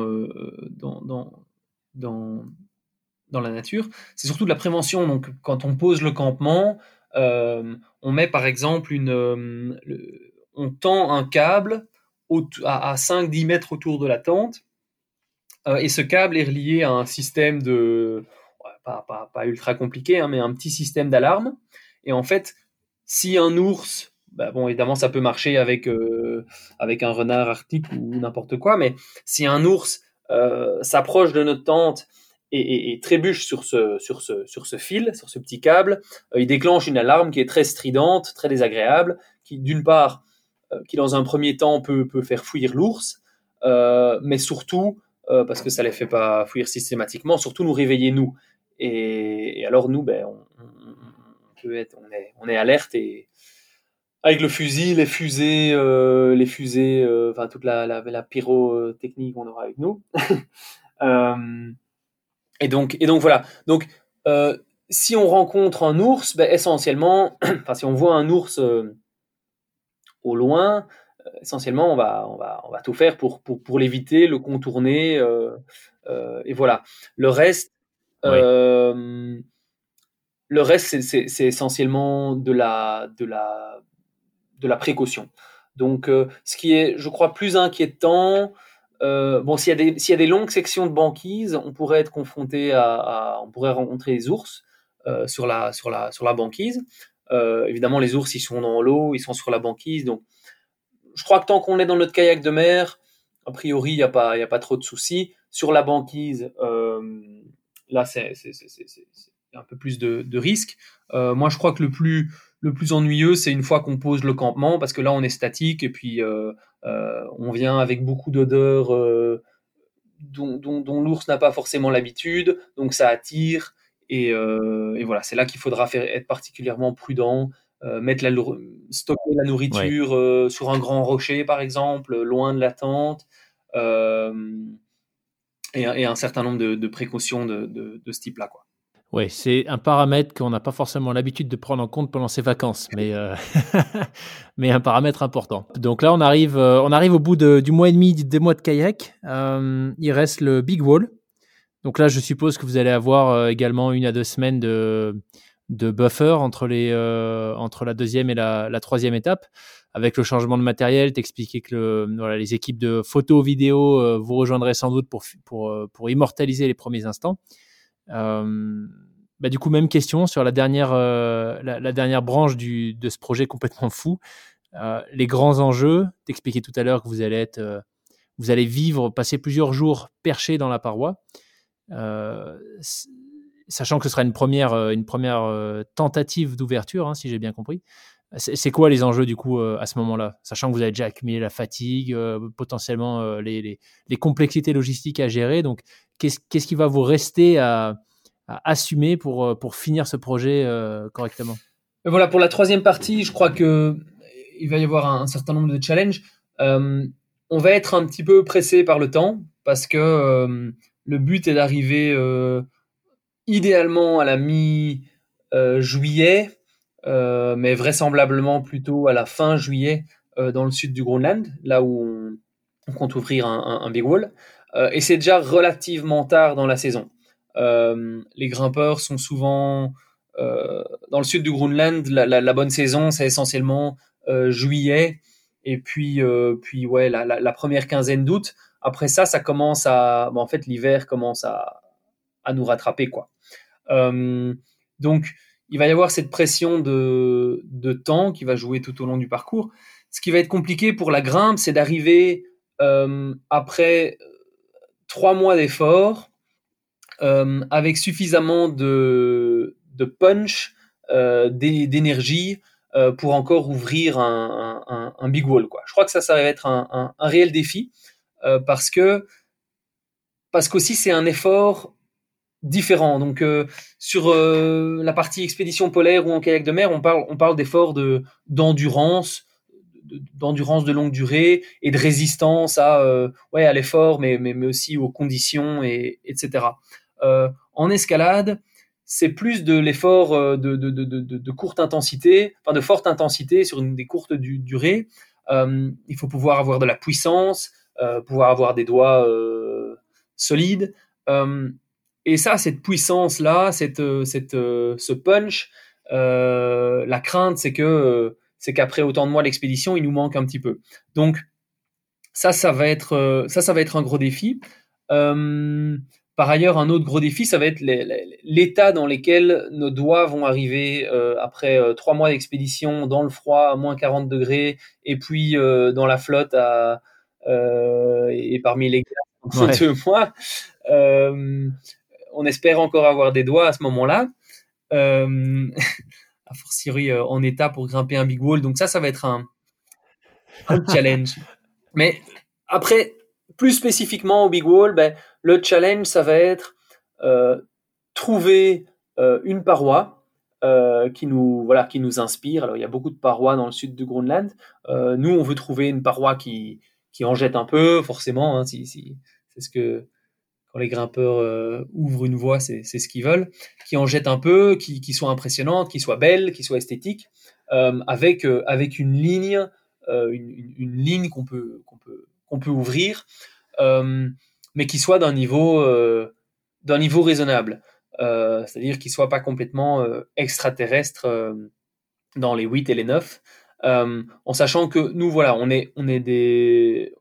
dans la nature. C'est surtout de la prévention. Donc, quand on pose le campement, on met par exemple on tend un câble à 5-10 mètres autour de la tente, et ce câble est relié à un système de... Pas ultra compliqué, hein, mais un petit système d'alarme. Et en fait, si un ours... bon, évidemment, ça peut marcher avec un renard arctique ou n'importe quoi, mais si un ours s'approche de notre tente et trébuche sur ce fil, sur ce petit câble, il déclenche une alarme qui est très stridente, très désagréable, qui, d'une part... qui dans un premier temps peut faire fuir l'ours, mais surtout, parce que ça ne les fait pas fuir systématiquement, surtout nous réveiller, nous. Et alors nous, on est alerte, et avec le fusil, les fusées, enfin toute la pyrotechnique qu'on aura avec nous. Et donc voilà. Donc si on rencontre un ours, essentiellement, enfin si on voit un ours au loin, essentiellement, on va tout faire pour l'éviter, le contourner, et voilà. Le reste, c'est essentiellement de la précaution. Donc, ce qui est, je crois, plus inquiétant, s'il y a des longues sections de banquise, on pourrait être confronté on pourrait rencontrer des ours sur la banquise. Évidemment, les ours, ils sont dans l'eau, ils sont sur la banquise. Donc, je crois que tant qu'on est dans notre kayak de mer, a priori, il n'y a pas trop de soucis. Sur la banquise, là, c'est un peu plus de risque. Moi, je crois que le plus ennuyeux, c'est une fois qu'on pose le campement, parce que là, on est statique, et puis on vient avec beaucoup d'odeurs dont l'ours n'a pas forcément l'habitude, donc ça attire. Et voilà, c'est là qu'il faudra être particulièrement prudent, stocker la nourriture sur un grand rocher, par exemple, loin de la tente, et un certain nombre de précautions de ce type-là, quoi. Oui, c'est un paramètre qu'on n'a pas forcément l'habitude de prendre en compte pendant ses vacances, mais un paramètre important. Donc là, on arrive au bout du mois et demi, des mois de kayak. Il reste le Big Wall. Donc là, je suppose que vous allez avoir également 1 à 2 semaines de buffer entre la deuxième et la troisième étape. Avec le changement de matériel, t'expliquais que les équipes de photo, vidéo vous rejoindraient sans doute pour immortaliser les premiers instants. Du coup, même question sur la dernière branche de ce projet complètement fou, les grands enjeux. T'expliquais tout à l'heure que passer plusieurs jours perché dans la paroi, sachant que ce sera une première tentative d'ouverture, hein, si j'ai bien compris. C'est quoi les enjeux du coup à ce moment-là, sachant que vous avez déjà accumulé la fatigue, potentiellement les complexités logistiques à gérer. Donc, qu'est-ce qui va vous rester à assumer pour finir ce projet correctement ? Voilà, pour la troisième partie, je crois que il va y avoir un certain nombre de challenges. On va être un petit peu pressé par le temps parce que le but est d'arriver idéalement à la mi-juillet. Mais vraisemblablement plutôt à la fin juillet dans le sud du Groenland, là où on compte ouvrir un big wall. Et c'est déjà relativement tard dans la saison. Les grimpeurs sont souvent... dans le sud du Groenland, la bonne saison, c'est essentiellement juillet, et puis la première quinzaine d'août. Après ça, l'hiver commence à nous rattraper, quoi. Donc, il va y avoir cette pression de temps qui va jouer tout au long du parcours. Ce qui va être compliqué pour la grimpe, c'est d'arriver après 3 mois d'efforts avec suffisamment de punch, d'énergie pour encore ouvrir un big wall, quoi. Je crois que ça va être un réel défi parce qu'aussi c'est un effort différents. Donc sur la partie expédition polaire ou en kayak de mer, on parle d'efforts d'endurance, d'endurance de longue durée et de résistance à l'effort, mais aussi aux conditions et etc. En escalade, c'est plus de l'effort de courte intensité, enfin de forte intensité sur des courtes durées. Il faut pouvoir avoir de la puissance, pouvoir avoir des doigts solides. Et ça, cette puissance-là, ce punch, la crainte, c'est qu'après autant de mois d'expédition, il nous manque un petit peu. Donc, ça va être un gros défi. Par ailleurs, un autre gros défi, ça va être l'état dans lequel nos doigts vont arriver après 3 mois d'expédition dans le froid à -40 degrés, et puis dans la flotte et parmi les glaces pendant 2 mois. On espère encore avoir des doigts à ce moment-là, a fortiori en état pour grimper un big wall. Donc ça va être un challenge. Mais après, plus spécifiquement au big wall, le challenge, ça va être trouver une paroi qui nous inspire. Alors il y a beaucoup de parois dans le sud du Groenland. Nous, on veut trouver une paroi qui en jette un peu, forcément. Hein, si c'est ce que quand les grimpeurs ouvrent une voie, c'est ce qu'ils veulent, qui en jettent un peu, qui soient impressionnantes, qui soient belles, qui soient esthétiques, avec une ligne, une ligne qu'on peut ouvrir, mais qui soit d'un niveau raisonnable, c'est-à-dire qui soit pas complètement extraterrestre dans les 8 et les 9, en sachant que nous on est des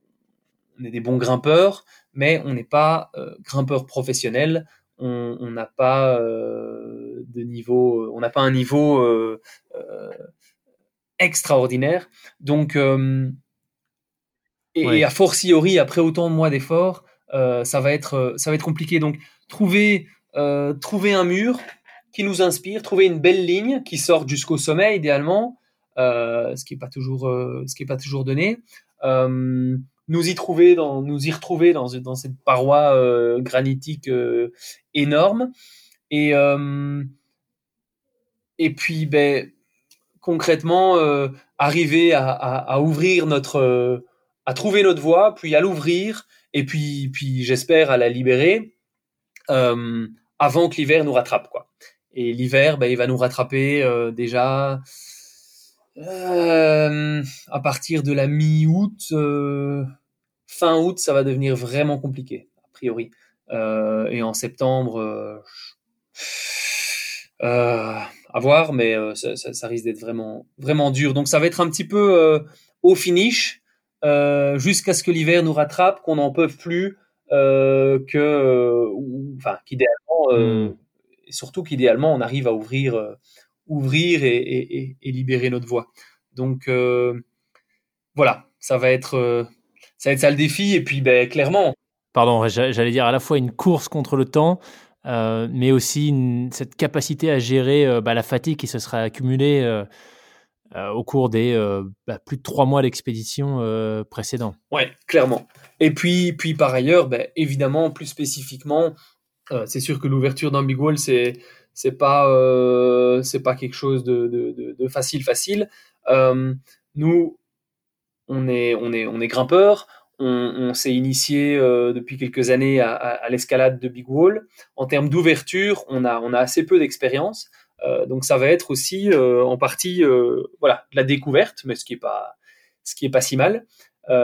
bons grimpeurs. Mais on n'est pas grimpeur professionnel, on n'a pas de niveau, on n'a pas un niveau extraordinaire. Donc, et a fortiori après autant de mois d'efforts, ça va être compliqué. Donc trouver un mur qui nous inspire, trouver une belle ligne qui sorte jusqu'au sommet idéalement, ce qui est pas toujours donné. Nous y retrouver dans cette paroi granitique énorme. Et puis, concrètement, arriver à ouvrir à trouver notre voie, puis à l'ouvrir, et puis j'espère à la libérer avant que l'hiver nous rattrape, quoi. Et l'hiver, il va nous rattraper déjà à partir de la mi-août, fin août, ça va devenir vraiment compliqué, a priori. Et en septembre, à voir, mais ça risque d'être vraiment, vraiment dur. Donc, ça va être un petit peu au finish jusqu'à ce que l'hiver nous rattrape, qu'on n'en peut plus, qu'idéalement, et surtout qu'idéalement, on arrive à ouvrir et libérer notre voie. Donc, voilà, ça va être ça le défi. Et puis, clairement. Pardon, j'allais dire à la fois une course contre le temps, mais aussi cette capacité à gérer la fatigue qui se sera accumulée au cours des plus de 3 mois d'expédition précédents. Ouais, clairement. Et puis par ailleurs, évidemment, plus spécifiquement, c'est sûr que l'ouverture d'un big wall, c'est pas quelque chose de facile. Nous, on est grimpeurs. On s'est initié depuis quelques années à l'escalade de big wall. En termes d'ouverture, on a assez peu d'expérience, donc ça va être aussi en partie de la découverte, mais ce qui est pas si mal. Mais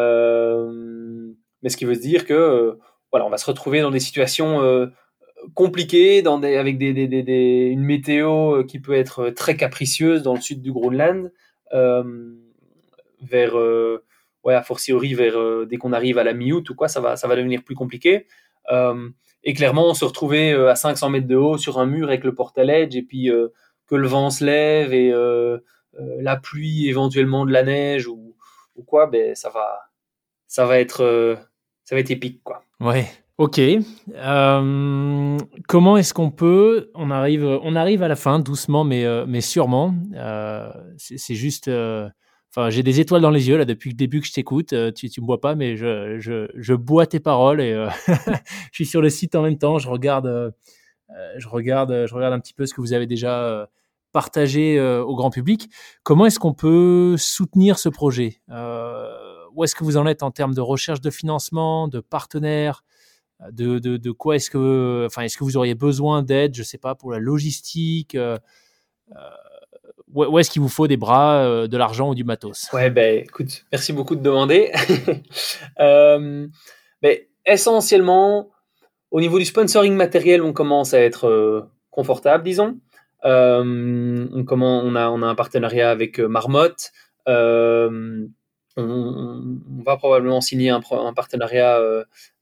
ce qui veut dire que on va se retrouver dans des situations compliquées, avec une météo qui peut être très capricieuse dans le sud du Groenland, a fortiori vers dès qu'on arrive à la mi-août ou quoi, ça va devenir plus compliqué. Et clairement, se retrouver à 500 mètres de haut sur un mur avec le porte-à-ledge, et puis que le vent se lève et la pluie, éventuellement de la neige ou quoi, ça va être épique, quoi. Ouais. Ok. Comment est-ce qu'on peut... On arrive à la fin, doucement, mais sûrement. C'est juste... Enfin, j'ai des étoiles dans les yeux là depuis le début que je t'écoute. Tu me vois pas, mais je bois tes paroles et je suis sur le site en même temps. Je regarde un petit peu ce que vous avez déjà partagé au grand public. Comment est-ce qu'on peut soutenir ce projet ? Où est-ce que vous en êtes en termes de recherche de financement, de partenaires, de quoi est-ce que vous auriez besoin d'aide, je sais pas, pour la logistique Où est-ce qu'il vous faut des bras, de l'argent ou du matos ? Ouais, écoute, merci beaucoup de demander. Essentiellement, au niveau du sponsoring matériel, on commence à être confortable, disons. On a un partenariat avec Marmotte. On va probablement signer un partenariat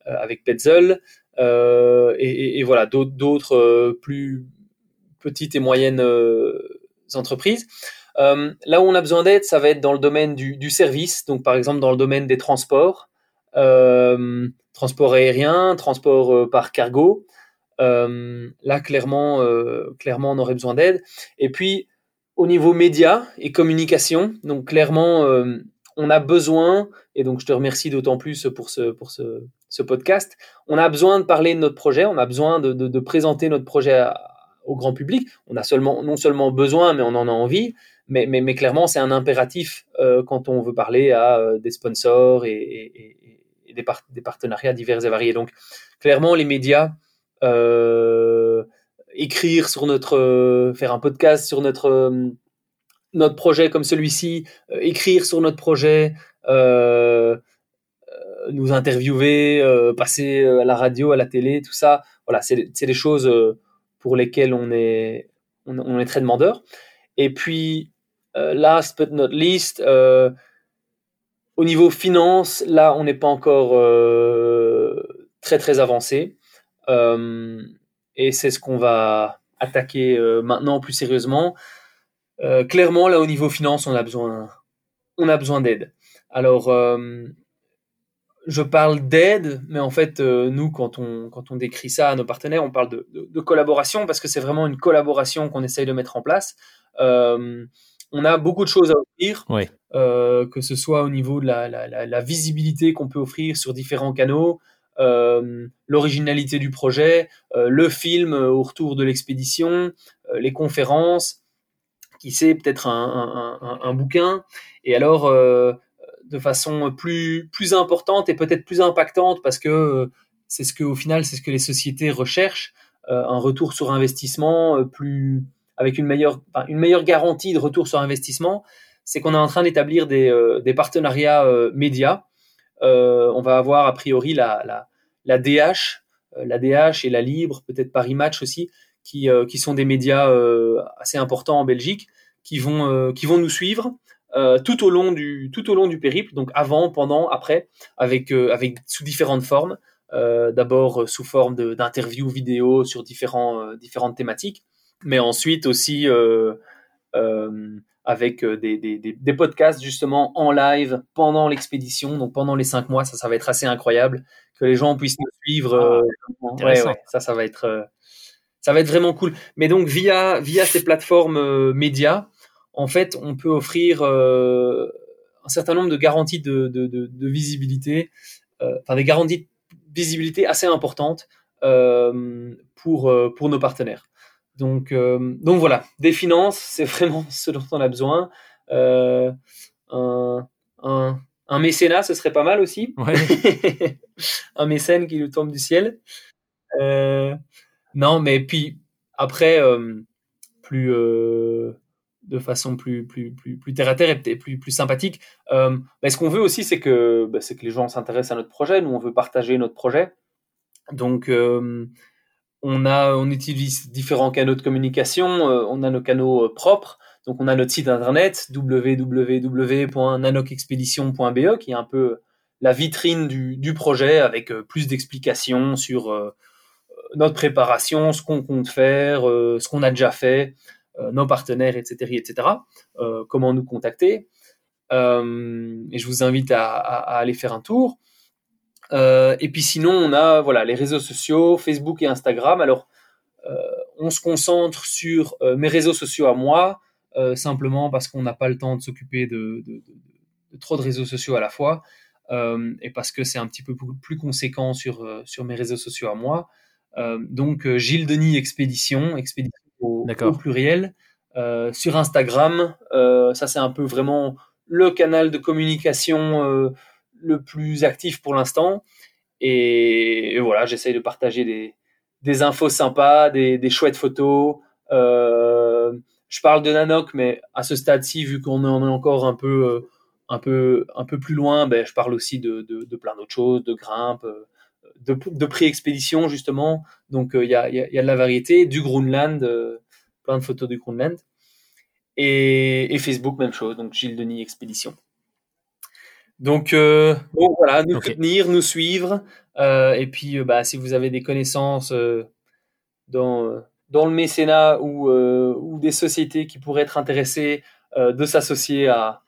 avec Petzl. Et voilà, d'autres plus petites et moyennes entreprises. Là où on a besoin d'aide, ça va être dans le domaine du service, donc par exemple dans le domaine des transports, transport aérien, transport par cargo. Là, clairement, on aurait besoin d'aide. Et puis, au niveau médias et communication, donc clairement, on a besoin, et donc je te remercie d'autant plus pour ce podcast, on a besoin de parler de notre projet, on a besoin de présenter notre projet au grand public. On a non seulement besoin, mais on en a envie, mais clairement c'est un impératif quand on veut parler à des sponsors et des partenariats divers et variés. Donc clairement les médias, écrire sur notre faire un podcast sur notre projet comme celui-ci, écrire sur notre projet, nous interviewer, passer à la radio, à la télé, tout ça, voilà, c'est des choses pour lesquels on est très demandeur. Et puis, last but not least, au niveau finance, là, on n'est pas encore très, très avancé. Et c'est ce qu'on va attaquer maintenant plus sérieusement. Clairement, là, au niveau finance, on a besoin d'aide. Alors, je parle d'aide, mais en fait, nous, quand on décrit ça à nos partenaires, on parle de collaboration, parce que c'est vraiment une collaboration qu'on essaye de mettre en place. On a beaucoup de choses à offrir, oui. Que ce soit au niveau de la visibilité qu'on peut offrir sur différents canaux, l'originalité du projet, le film au retour de l'expédition, les conférences, qui sait, peut-être un bouquin. Et alors... de façon plus importante et peut-être plus impactante, parce que c'est ce que, au final, c'est ce que les sociétés recherchent, un retour sur investissement avec une meilleure garantie de retour sur investissement. C'est qu'on est en train d'établir des partenariats médias. On va avoir a priori la DH et la Libre, peut-être Paris Match aussi, qui sont des médias assez importants en Belgique, qui vont nous suivre. Tout au long du périple, donc avant, pendant, après, avec sous différentes formes, d'abord sous forme d'interviews vidéo sur différentes thématiques, mais ensuite aussi avec des podcasts justement en live pendant l'expédition, donc pendant les 5 mois, ça va être assez incroyable que les gens puissent nous suivre. Ça va être vraiment cool. Mais donc via ces plateformes médias, en fait, on peut offrir un certain nombre de garanties de visibilité, des garanties de visibilité assez importantes pour nos partenaires. Donc voilà, des finances, c'est vraiment ce dont on a besoin. Un mécénat, ce serait pas mal aussi. Ouais. Un mécène qui nous tombe du ciel. Non, mais puis après, de façon plus terre à terre et plus sympathique. Ce qu'on veut aussi, c'est que les gens s'intéressent à notre projet. Nous, on veut partager notre projet. Donc, on utilise différents canaux de communication. On a nos canaux propres. Donc, on a notre site internet www.nanookexpedition.be, qui est un peu la vitrine du projet, avec plus d'explications sur notre préparation, ce qu'on compte faire, ce qu'on a déjà fait, nos partenaires, etc., comment nous contacter. Et je vous invite à aller faire un tour. Et puis sinon, on a les réseaux sociaux, Facebook et Instagram. Alors, on se concentre sur mes réseaux sociaux à moi, simplement parce qu'on n'a pas le temps de s'occuper de trop de réseaux sociaux à la fois, et parce que c'est un petit peu plus conséquent sur mes réseaux sociaux à moi. Donc, Gilles Denis Expédition au pluriel, sur Instagram, ça c'est un peu vraiment le canal de communication le plus actif pour l'instant, et voilà, j'essaye de partager des infos sympas, des chouettes photos. Je parle de Nanook, mais à ce stade-ci, vu qu'on en est encore un peu plus loin, je parle aussi de plein d'autres choses, de grimpe, de prix expédition justement, donc il y a de la variété, du Groenland, plein de photos du Groenland, et Facebook même chose, donc Gilles Denis Expédition. Donc voilà, nous soutenir, nous suivre, et puis si vous avez des connaissances dans le mécénat ou des sociétés qui pourraient être intéressées de s'associer à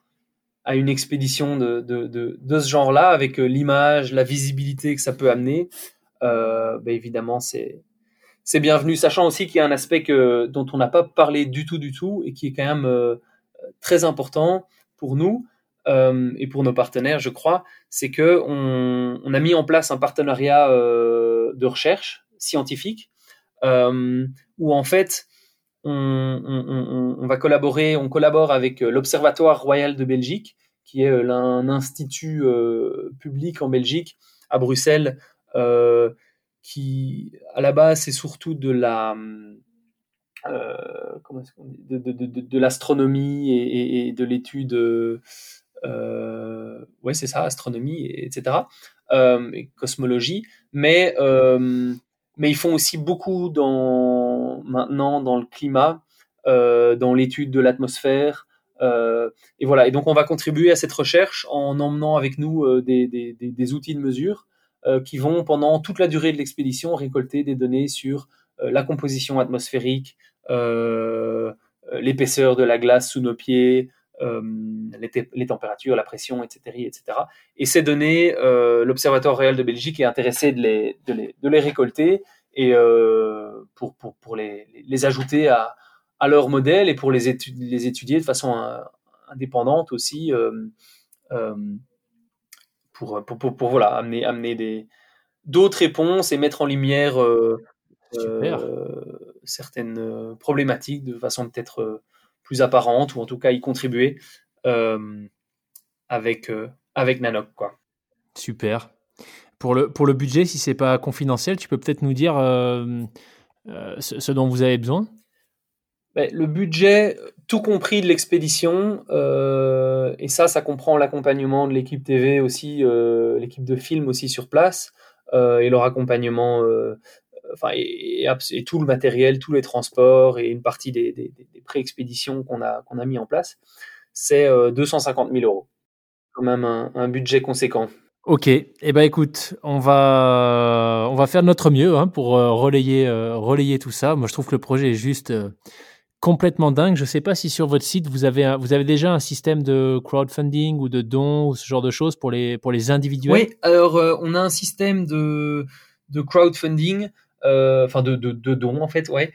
une expédition de ce genre-là, avec l'image, la visibilité que ça peut amener, évidemment, c'est bienvenu, sachant aussi qu'il y a un aspect dont on n'a pas parlé du tout, et qui est quand même très important pour nous et pour nos partenaires, je crois, c'est qu'on a mis en place un partenariat de recherche scientifique, où en fait... On va collaborer, on collabore avec l'Observatoire Royal de Belgique, qui est un institut public en Belgique, à Bruxelles, qui à la base c'est surtout de l'astronomie et de l'étude, astronomie, etc., et cosmologie, mais ils font aussi beaucoup dans le climat, dans l'étude de l'atmosphère, et voilà. Et donc on va contribuer à cette recherche en emmenant avec nous des outils de mesure qui vont, pendant toute la durée de l'expédition, récolter des données sur la composition atmosphérique, l'épaisseur de la glace sous nos pieds, les températures, la pression, etc. Et ces données, l'Observatoire Royal de Belgique est intéressé de les récolter et pour les ajouter à leur modèle et pour les étudier de façon indépendante aussi, pour voilà, amener d'autres réponses et mettre en lumière certaines problématiques de façon peut-être plus apparente, ou en tout cas y contribuer avec Nanook, quoi. Super. Pour le budget, si c'est pas confidentiel, tu peux peut-être nous dire ce dont vous avez besoin. Le budget, tout compris de l'expédition, et ça comprend l'accompagnement de l'équipe TV aussi, l'équipe de film aussi sur place, et leur accompagnement, et tout le matériel, tous les transports et une partie des pré-expéditions qu'on a mis en place, c'est 250 000 euros. Quand même un budget conséquent. Ok, écoute, on va faire de notre mieux pour relayer tout ça. Moi, je trouve que le projet est juste complètement dingue. Je ne sais pas si sur votre site, vous avez déjà un système de crowdfunding ou de dons ou ce genre de choses pour les individuels. Oui, alors on a un système de crowdfunding, de dons en fait, ouais,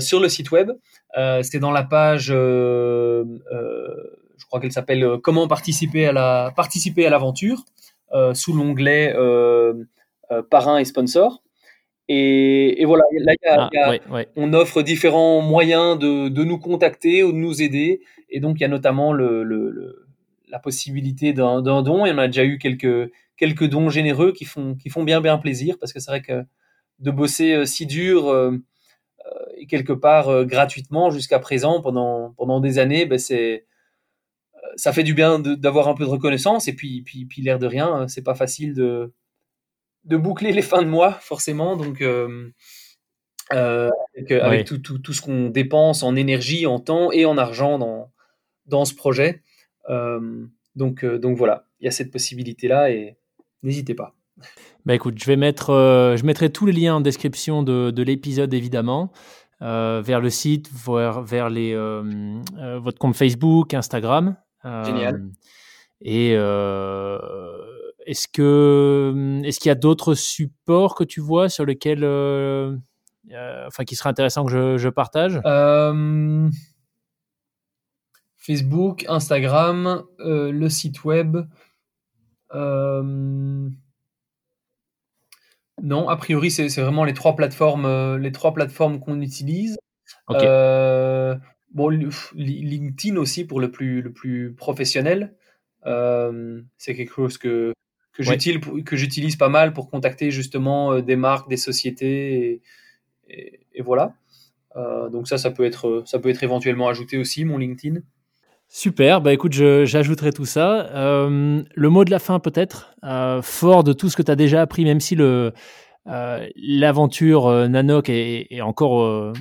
sur le site web. C'est dans la page, je crois qu'elle s'appelle « Comment participer à l'aventure » sous l'onglet « Parrain et sponsor ». Et voilà, là, on offre différents moyens de nous contacter ou de nous aider. Et donc, il y a notamment la possibilité d'un don. Et on a déjà eu quelques dons généreux qui font bien plaisir, parce que c'est vrai que de bosser si dur et quelque part gratuitement jusqu'à présent pendant des années, ça fait du bien d'avoir un peu de reconnaissance. Et puis l'air de rien, c'est pas facile de boucler les fins de mois forcément, donc avec tout ce qu'on dépense en énergie, en temps et en argent dans ce projet, donc voilà, il y a cette possibilité là et n'hésitez pas. Écoute, je mettrai tous les liens en description de l'épisode, évidemment, vers le site, vers votre compte Facebook, Instagram. Génial. Et est-ce qu'il y a d'autres supports que tu vois sur lesquels, qui serait intéressant que je partage? Facebook, Instagram, le site web. Non, a priori, c'est vraiment les trois plateformes qu'on utilise. Okay. LinkedIn aussi pour le plus professionnel. C'est quelque chose que j'utilise pas mal pour contacter justement des marques, des sociétés, et voilà. Donc ça peut être éventuellement ajouté aussi, mon LinkedIn. Super, écoute, j'ajouterai tout ça. Le mot de la fin peut-être, fort de tout ce que tu as déjà appris, même si l'aventure Nanook est encore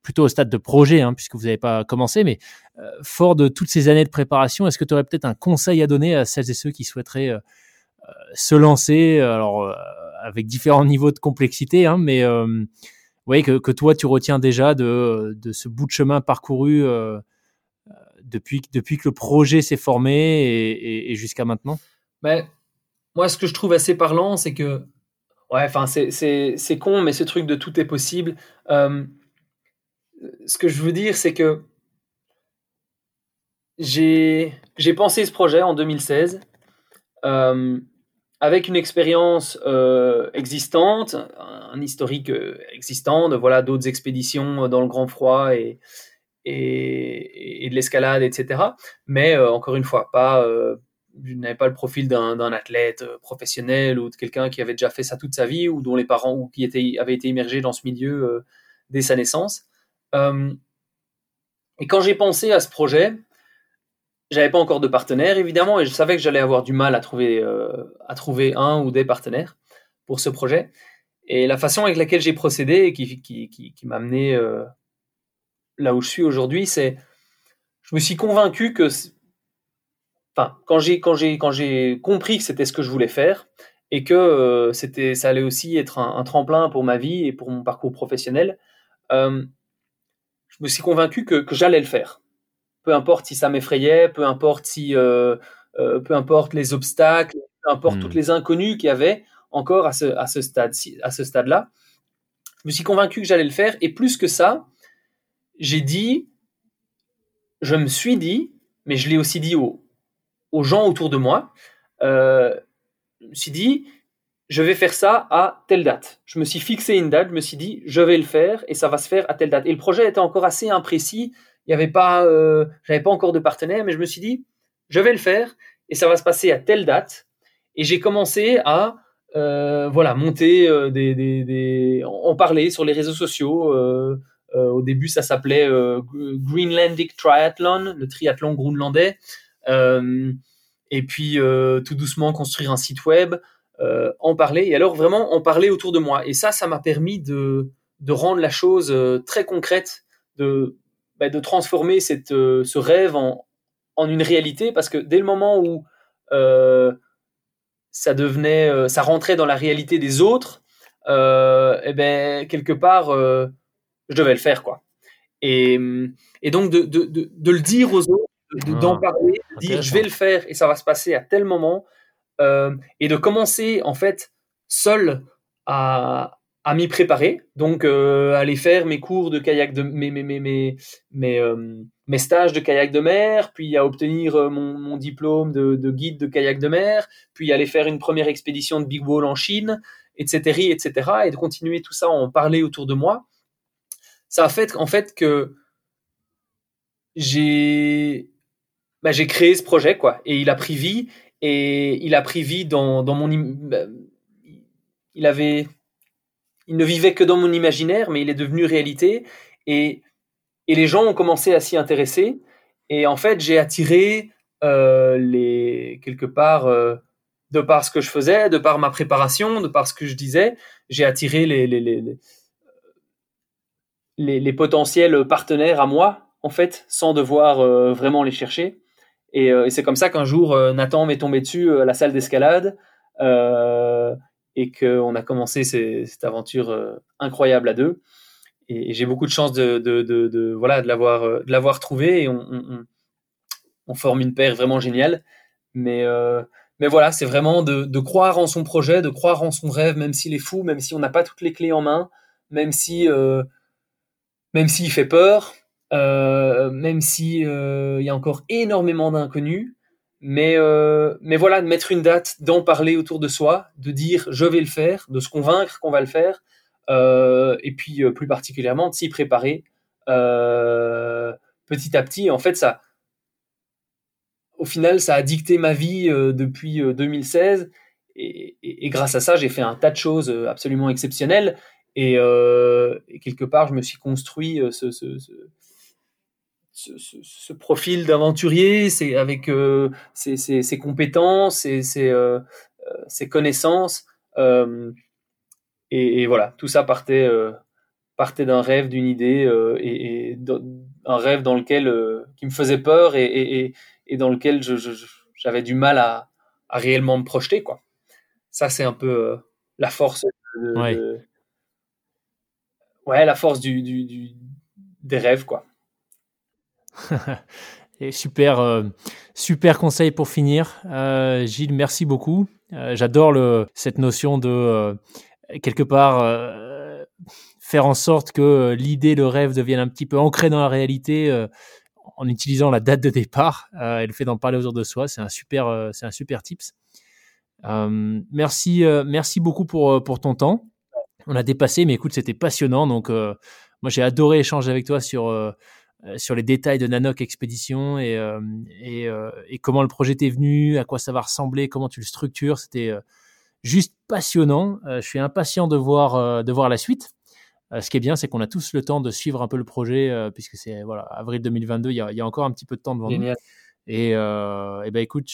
plutôt au stade de projet, puisque vous n'avez pas commencé, mais fort de toutes ces années de préparation, est-ce que tu aurais peut-être un conseil à donner à celles et ceux qui souhaiteraient se lancer, alors avec différents niveaux de complexité, mais que toi tu retiens déjà de ce bout de chemin parcouru depuis que le projet s'est formé et jusqu'à maintenant? Moi, ce que je trouve assez parlant, c'est que c'est con, mais ce truc de tout est possible, ce que je veux dire, c'est que j'ai pensé ce projet en 2016 avec une expérience existante, un historique existant, d'autres expéditions dans le grand froid et de l'escalade, etc. Mais encore une fois, je n'avais pas le profil d'un athlète professionnel ou de quelqu'un qui avait déjà fait ça toute sa vie, ou dont les parents avaient été immergés dans ce milieu dès sa naissance. Et quand j'ai pensé à ce projet, j'avais pas encore de partenaire, évidemment, et je savais que j'allais avoir du mal à trouver un ou des partenaires pour ce projet. Et la façon avec laquelle j'ai procédé, qui m'a amené là où je suis aujourd'hui, c'est je me suis convaincu que, quand j'ai compris que c'était ce que je voulais faire et que ça allait aussi être un tremplin pour ma vie et pour mon parcours professionnel. Je me suis convaincu que j'allais le faire. peu importe si ça m'effrayait, peu importe si, peu importe les obstacles, peu importe toutes les inconnues qu'il y avait encore à ce stade-là. Je me suis convaincu que j'allais le faire, et plus que ça, je me suis dit, mais je l'ai aussi dit aux gens autour de moi, je me suis dit, je vais faire ça à telle date. Je me suis fixé une date, je me suis dit, je vais le faire et ça va se faire à telle date. Et le projet était encore assez imprécis, il n'y avait pas, j'avais pas encore de partenaire, mais je me suis dit, je vais le faire et ça va se passer à telle date. Et j'ai commencé à monter en parler sur les réseaux sociaux. Au début, ça s'appelait Greenlandic Triathlon, le triathlon groenlandais. Et puis, tout doucement, construire un site web, en parler. Et alors, vraiment, en parler autour de moi. Et ça m'a permis de rendre la chose très concrète, de transformer ce rêve en une réalité. Parce que dès le moment où ça rentrait dans la réalité des autres, quelque part... je devais le faire, quoi. Et donc, de le dire aux autres, d'en parler, de dire je vais le faire et ça va se passer à tel moment, et de commencer, en fait, seul à m'y préparer. Donc, aller faire mes cours de kayak, mes stages de kayak de mer, puis à obtenir mon diplôme de guide de kayak de mer, puis aller faire une première expédition de Big Wall en Chine, etc. Et de continuer tout ça, en parler autour de moi. Ça a fait en fait que j'ai créé ce projet, quoi, et il a pris vie dans mon, il ne vivait que dans mon imaginaire, mais il est devenu réalité, et les gens ont commencé à s'y intéresser, et en fait j'ai attiré de par ce que je faisais, de par ma préparation, de par ce que je disais, j'ai attiré les potentiels partenaires à moi, en fait, sans devoir vraiment les chercher. Et c'est comme ça qu'un jour, Nathan m'est tombé dessus à la salle d'escalade, et qu'on a commencé cette aventure incroyable à deux. Et j'ai beaucoup de chance de l'avoir trouvé, et on forme une paire vraiment géniale. Mais voilà, c'est vraiment de croire en son projet, de croire en son rêve, même s'il est fou, même si on n'a pas toutes les clés en main, même s'il fait peur, même s'il y a encore énormément d'inconnus, mais voilà, de mettre une date, d'en parler autour de soi, de dire « je vais le faire », de se convaincre qu'on va le faire, et puis plus particulièrement de s'y préparer petit à petit. En fait, au final, ça a dicté ma vie depuis 2016, et grâce à ça, j'ai fait un tas de choses absolument exceptionnelles. Et quelque part, je me suis construit ce profil d'aventurier, avec ses compétences, et ses connaissances, et voilà, tout ça partait d'un rêve, d'une idée, et un rêve dans lequel qui me faisait peur, et dans lequel j'avais du mal à réellement me projeter, quoi. Ça, c'est un peu la force la force des rêves, quoi. Et super conseil pour finir. Gilles, merci beaucoup. J'adore cette notion de, quelque part, faire en sorte que l'idée, le rêve devienne un petit peu ancré dans la réalité, en utilisant la date de départ, et le fait d'en parler autour de soi. C'est un super tips. Merci beaucoup pour ton temps. On a dépassé, mais écoute, c'était passionnant. Donc, moi, j'ai adoré échanger avec toi sur les détails de Nanook Expédition, et comment le projet t'est venu, à quoi ça va ressembler, comment tu le structures. C'était juste passionnant. Je suis impatient de voir la suite. Ce qui est bien, c'est qu'on a tous le temps de suivre un peu le projet, puisque c'est avril 2022. Il y a encore un petit peu de temps devant nous. Et écoute,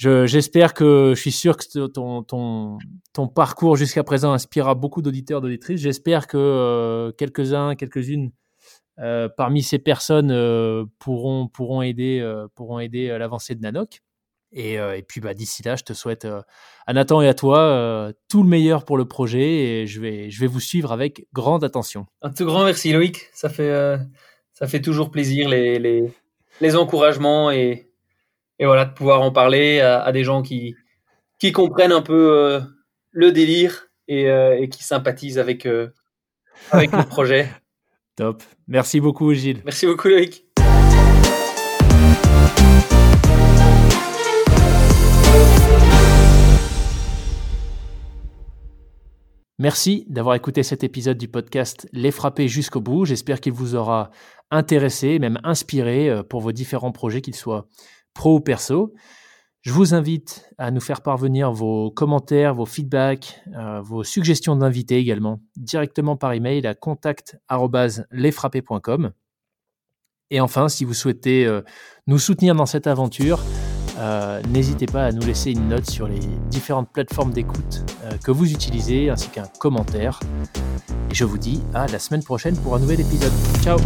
j'espère que je suis sûr que ton parcours jusqu'à présent inspirera beaucoup d'auditeurs, d'auditrices. J'espère que quelques-unes parmi ces personnes pourront aider à l'avancée de Nanook. Et puis, d'ici là, je te souhaite à Nathan et à toi tout le meilleur pour le projet, et je vais vous suivre avec grande attention. Un tout grand merci, Loïc. Ça fait Ça fait toujours plaisir les encouragements et voilà, de pouvoir en parler à des gens qui comprennent un peu le délire et qui sympathisent avec le projet. Top. Merci beaucoup, Gilles. Merci beaucoup, Loïc. Merci d'avoir écouté cet épisode du podcast Les Frappés jusqu'au bout. J'espère qu'il vous aura intéressé, même inspiré pour vos différents projets, qu'ils soient pro ou perso. Je vous invite à nous faire parvenir vos commentaires, vos feedbacks, vos suggestions d'invités également, directement par email à contact@lesfrappés.com. Et enfin, si vous souhaitez nous soutenir dans cette aventure, n'hésitez pas à nous laisser une note sur les différentes plateformes d'écoute que vous utilisez, ainsi qu'un commentaire. Et je vous dis à la semaine prochaine pour un nouvel épisode. Ciao!